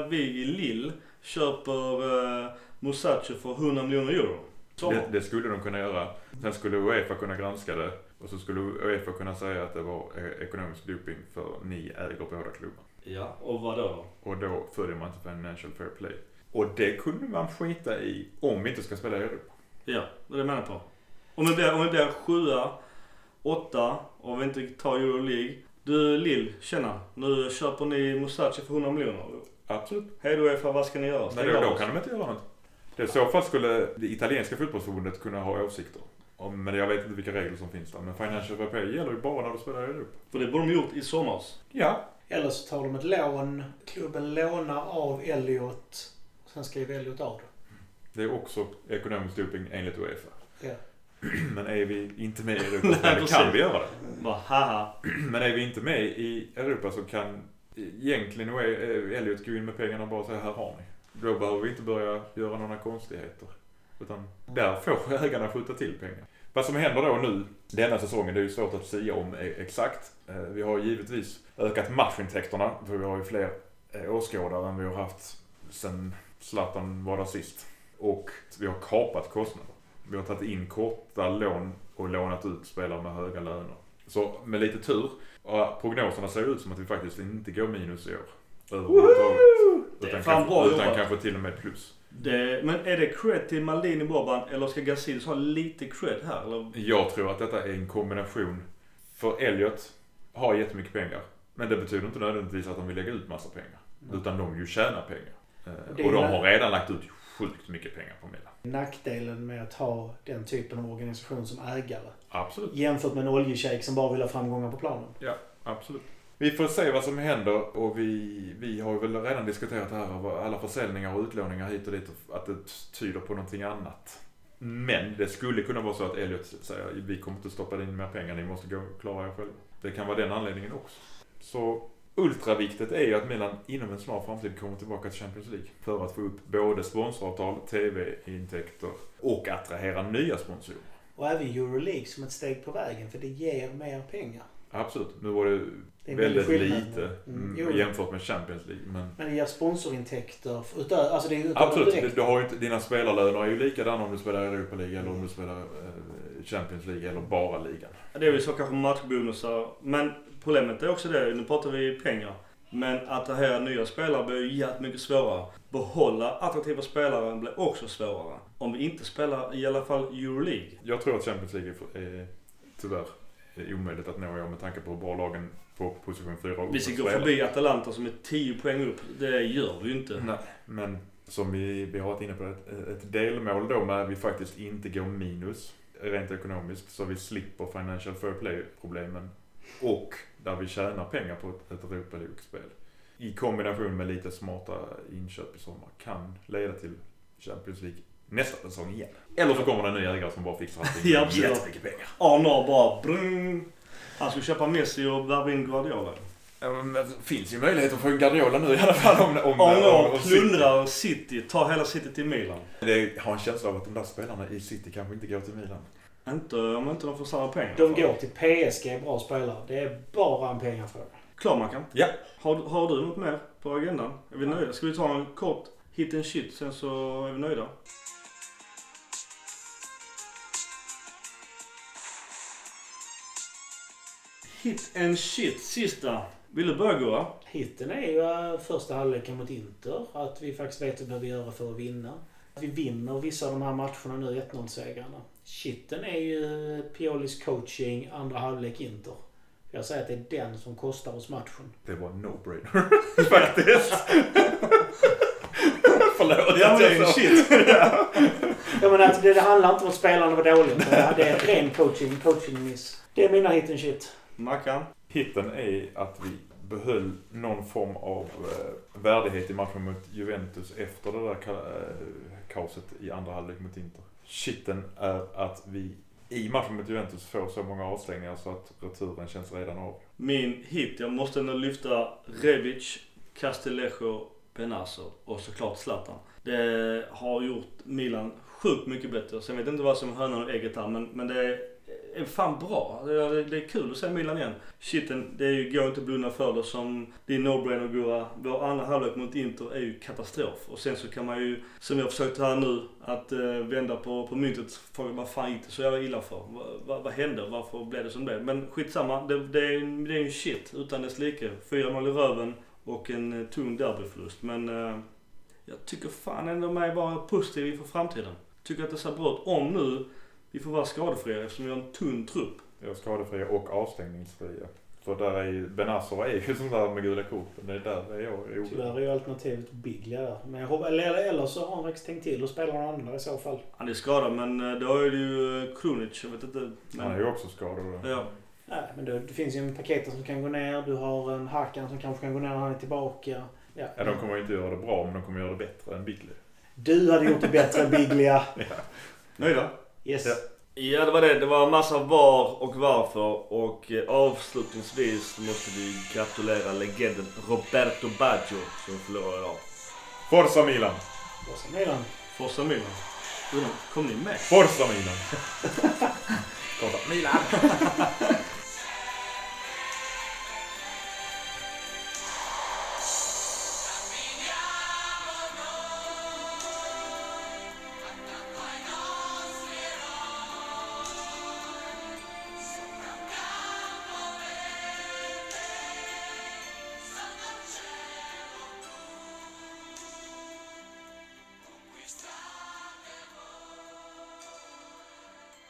vi i Lille köper uh, Musaccio för hundra miljoner euro? Det, det skulle de kunna göra. Sen skulle UEFA kunna granska det och så skulle UEFA kunna säga att det var ekonomisk doping för ni äger båda klubbar. Ja, och vad då? Och då följer man inte financial fair play. Och det kunde man skita i om vi inte ska spela i Europa. Ja, det menar jag på. Om vi blir, om vi blir sjua, åtta och vi inte tar Euro League. Du Lill, tjena, nu köper ni Musaccio för hundra miljoner. Absolut. Hej då Efa, vad ska ni göra? Nej, då, då kan de inte göra något. Det i så fall skulle det italienska fotbollsförbundet kunna ha åsikter. Men jag vet inte vilka regler som finns där. Men financial fair play gäller ju bara när du spelar i Europa. För det borde de gjort i sommars. Ja. Eller så tar de ett lån. Klubben lånar av Elliott. Sen skriver Elliott av det. Det är också ekonomisk doping enligt UEFA. Ja. Men är vi inte med i Europa så kan vi göra det. Men är vi inte med i Europa så kan egentligen Elliott gå in med pengarna och bara säga här har ni. Då behöver vi inte börja göra några konstigheter. Utan där får ägarna skjuta till pengar. Vad som händer då nu denna säsongen, det är ju svårt att säga om exakt. Vi har givetvis ökat matchintäkterna för vi har ju fler åskådare än vi har haft sen Zlatan var där sist. Och vi har kapat kostnader. Vi har tagit in korta lån och lånat ut spelare med höga löner. Så med lite tur, prognoserna ser ut som att vi faktiskt inte går minus i år. Det är fan bra jobbat. Utan kanske till och med plus. Det, men är det cred till Maldini Boban eller ska Gazidis ha lite cred här? Eller? Jag tror att detta är en kombination. För Elliott har jättemycket pengar. Men det betyder inte nödvändigtvis att de vill lägga ut massa pengar. Mm. Utan de ju tjänar pengar. Och, och de har redan lagt ut sjukt mycket pengar på Milan. Nackdelen med att ha den typen av organisation som ägare. Absolut. Jämfört med en oljeshejk som bara vill ha framgångar på planen. Ja, absolut. Vi får se vad som händer och vi, vi har väl redan diskuterat det här av alla försäljningar och utlåningar hit och dit och att det tyder på någonting annat. Men det skulle kunna vara så att Elliott säger vi kommer inte stoppa in mer pengar, ni måste gå och klara er själva. Det kan vara den anledningen också. Så ultraviktigt är ju att Milan inom en snar framtid kommer tillbaka till Champions League för att få upp både sponsoravtal, tv-intäkter och attrahera nya sponsorer. Och även Euroleague som ett steg på vägen för det ger mer pengar. Absolut, nu var det, det är väldigt lite mm, jämfört med Champions League. Men, men det ger sponsorintäkter. Utö- alltså det är absolut, du, du har ju inte, dina spelarlöner är ju likadana om du spelar Europa League eller om du spelar eh, Champions League eller bara ligan. Det är väl så kanske matchbonusar. Men problemet är också det, nu pratar vi pengar. Men att det här nya spelare blir jättemycket svårare. Behålla attraktiva spelare blir också svårare. Om vi inte spelar i alla fall Euroleague. Jag tror att Champions League är, är tyvärr omöjligt att nå med tanke på hur bra lagen på position fyra och vi ska gå förbi Atalanta som är tio poäng upp. Det gör vi ju inte. Nej, men som vi, vi har varit inne på ett, ett delmål då med att vi faktiskt inte går minus rent ekonomiskt så vi slipper financial fair play-problemen och där vi tjänar pengar på ett, ett Europa League-spel i kombination med lite smarta inköp i sommar kan leda till Champions League nästa säsong igen. Eller så kommer det en ny ägare som bara fixar allting. Ja, jättemycket pengar. Arnor bara brung. Han skulle köpa Messi och värva in Guardiola. Men det finns ju möjligheter för Guardiola nu i alla fall. Om, om, Arnor om, om plundrar City. City. Ta hela City till Milan. Det har en känsla av att de där spelarna i City kanske inte går till Milan. Inte om inte de får samma pengar. De går till P S G, bra spelare. Det är bara en pengafråga. Klar Mackan. Ja. Har, har du något mer på agendan? Är vi nöjda? Ska vi ta en kort hit and shit sen så är vi nöjda. Hit and shit, sista. Vill du börja gå? Hitten är ju första halvleken mot Inter. Att vi faktiskt vet vad vi behöver göra för att vinna. Att vi vinner vissa av de här matcherna nu, ett noll-segrarna. Shitten är ju Piolis coaching, andra halvlek Inter. Jag säger att det är den som kostar oss matchen. Det var no-brainer, faktiskt. Förlåt, jag det är en shit. Jag menar, alltså, det, det handlar inte om att spelarna var dåliga. Det är ren coaching, coaching miss. Det är mina hit and shit. Mackan. Hitten är att vi behöll någon form av eh, värdighet i matchen mot Juventus efter det där ka- eh, kaoset i andra halvlek mot Inter. Shitten är att vi i matchen mot Juventus får så många avstängningar så att returen känns redan av. Min hit, jag måste ändå lyfta Rebić, Castillejo, Bennacer och såklart Zlatan. Det har gjort Milan sjukt mycket bättre. Sen vet jag inte vad som hönan och ägget här men, men det är är fan bra. Det är kul att se Milan igen. Shit, det är ju, går inte att blunda för det som det är no-brainer gura. Vår andra halvlek mot Inter är ju katastrof. Och sen så kan man ju, som jag försökt här nu, att eh, vända på, på myntet. Fråga vad fan inte så jag illa för. Va, va, vad hände? Varför blev det som det? Men skitsamma, det, det är ju shit utan dess like. fyra noll i röven och en tung derbyförlust. Men eh, jag tycker fan ändå mig vara positiv inför framtiden. Tycker att det ser bra ut om nu. Vi får vara skadefria eftersom vi har en tunn trupp. Vi är skadefria och avstängningsfria. För där är ju, Bennacer är ju sån där med gula kort. Det är där det är jag. Tyvärr är ju alternativet Biglia där. Men jag hoppas, eller, eller så har han räckt tänkt till och spelar någon annan i så fall. Han är skadad, men då har ju Krunic, jag vet inte. Men... han är ju också skadad då. Ja. Nej, men då, det finns ju en Paquetá som kan gå ner. Du har en Hakan som kanske kan gå ner när han är tillbaka. Ja, ja, de kommer ju inte göra det bra, men de kommer göra det bättre än Biglia. Du hade gjort det bättre än Biglia. Ja. Nöjd då? Yes. Ja. Ja, det var det. Det var en massa var och varför, och avslutningsvis måste vi gratulera legenden Roberto Baggio som förlorar idag. Forza Milan! Forza Milan! Forza Milan! Kom ni med? Forza Milan! Forza Milan!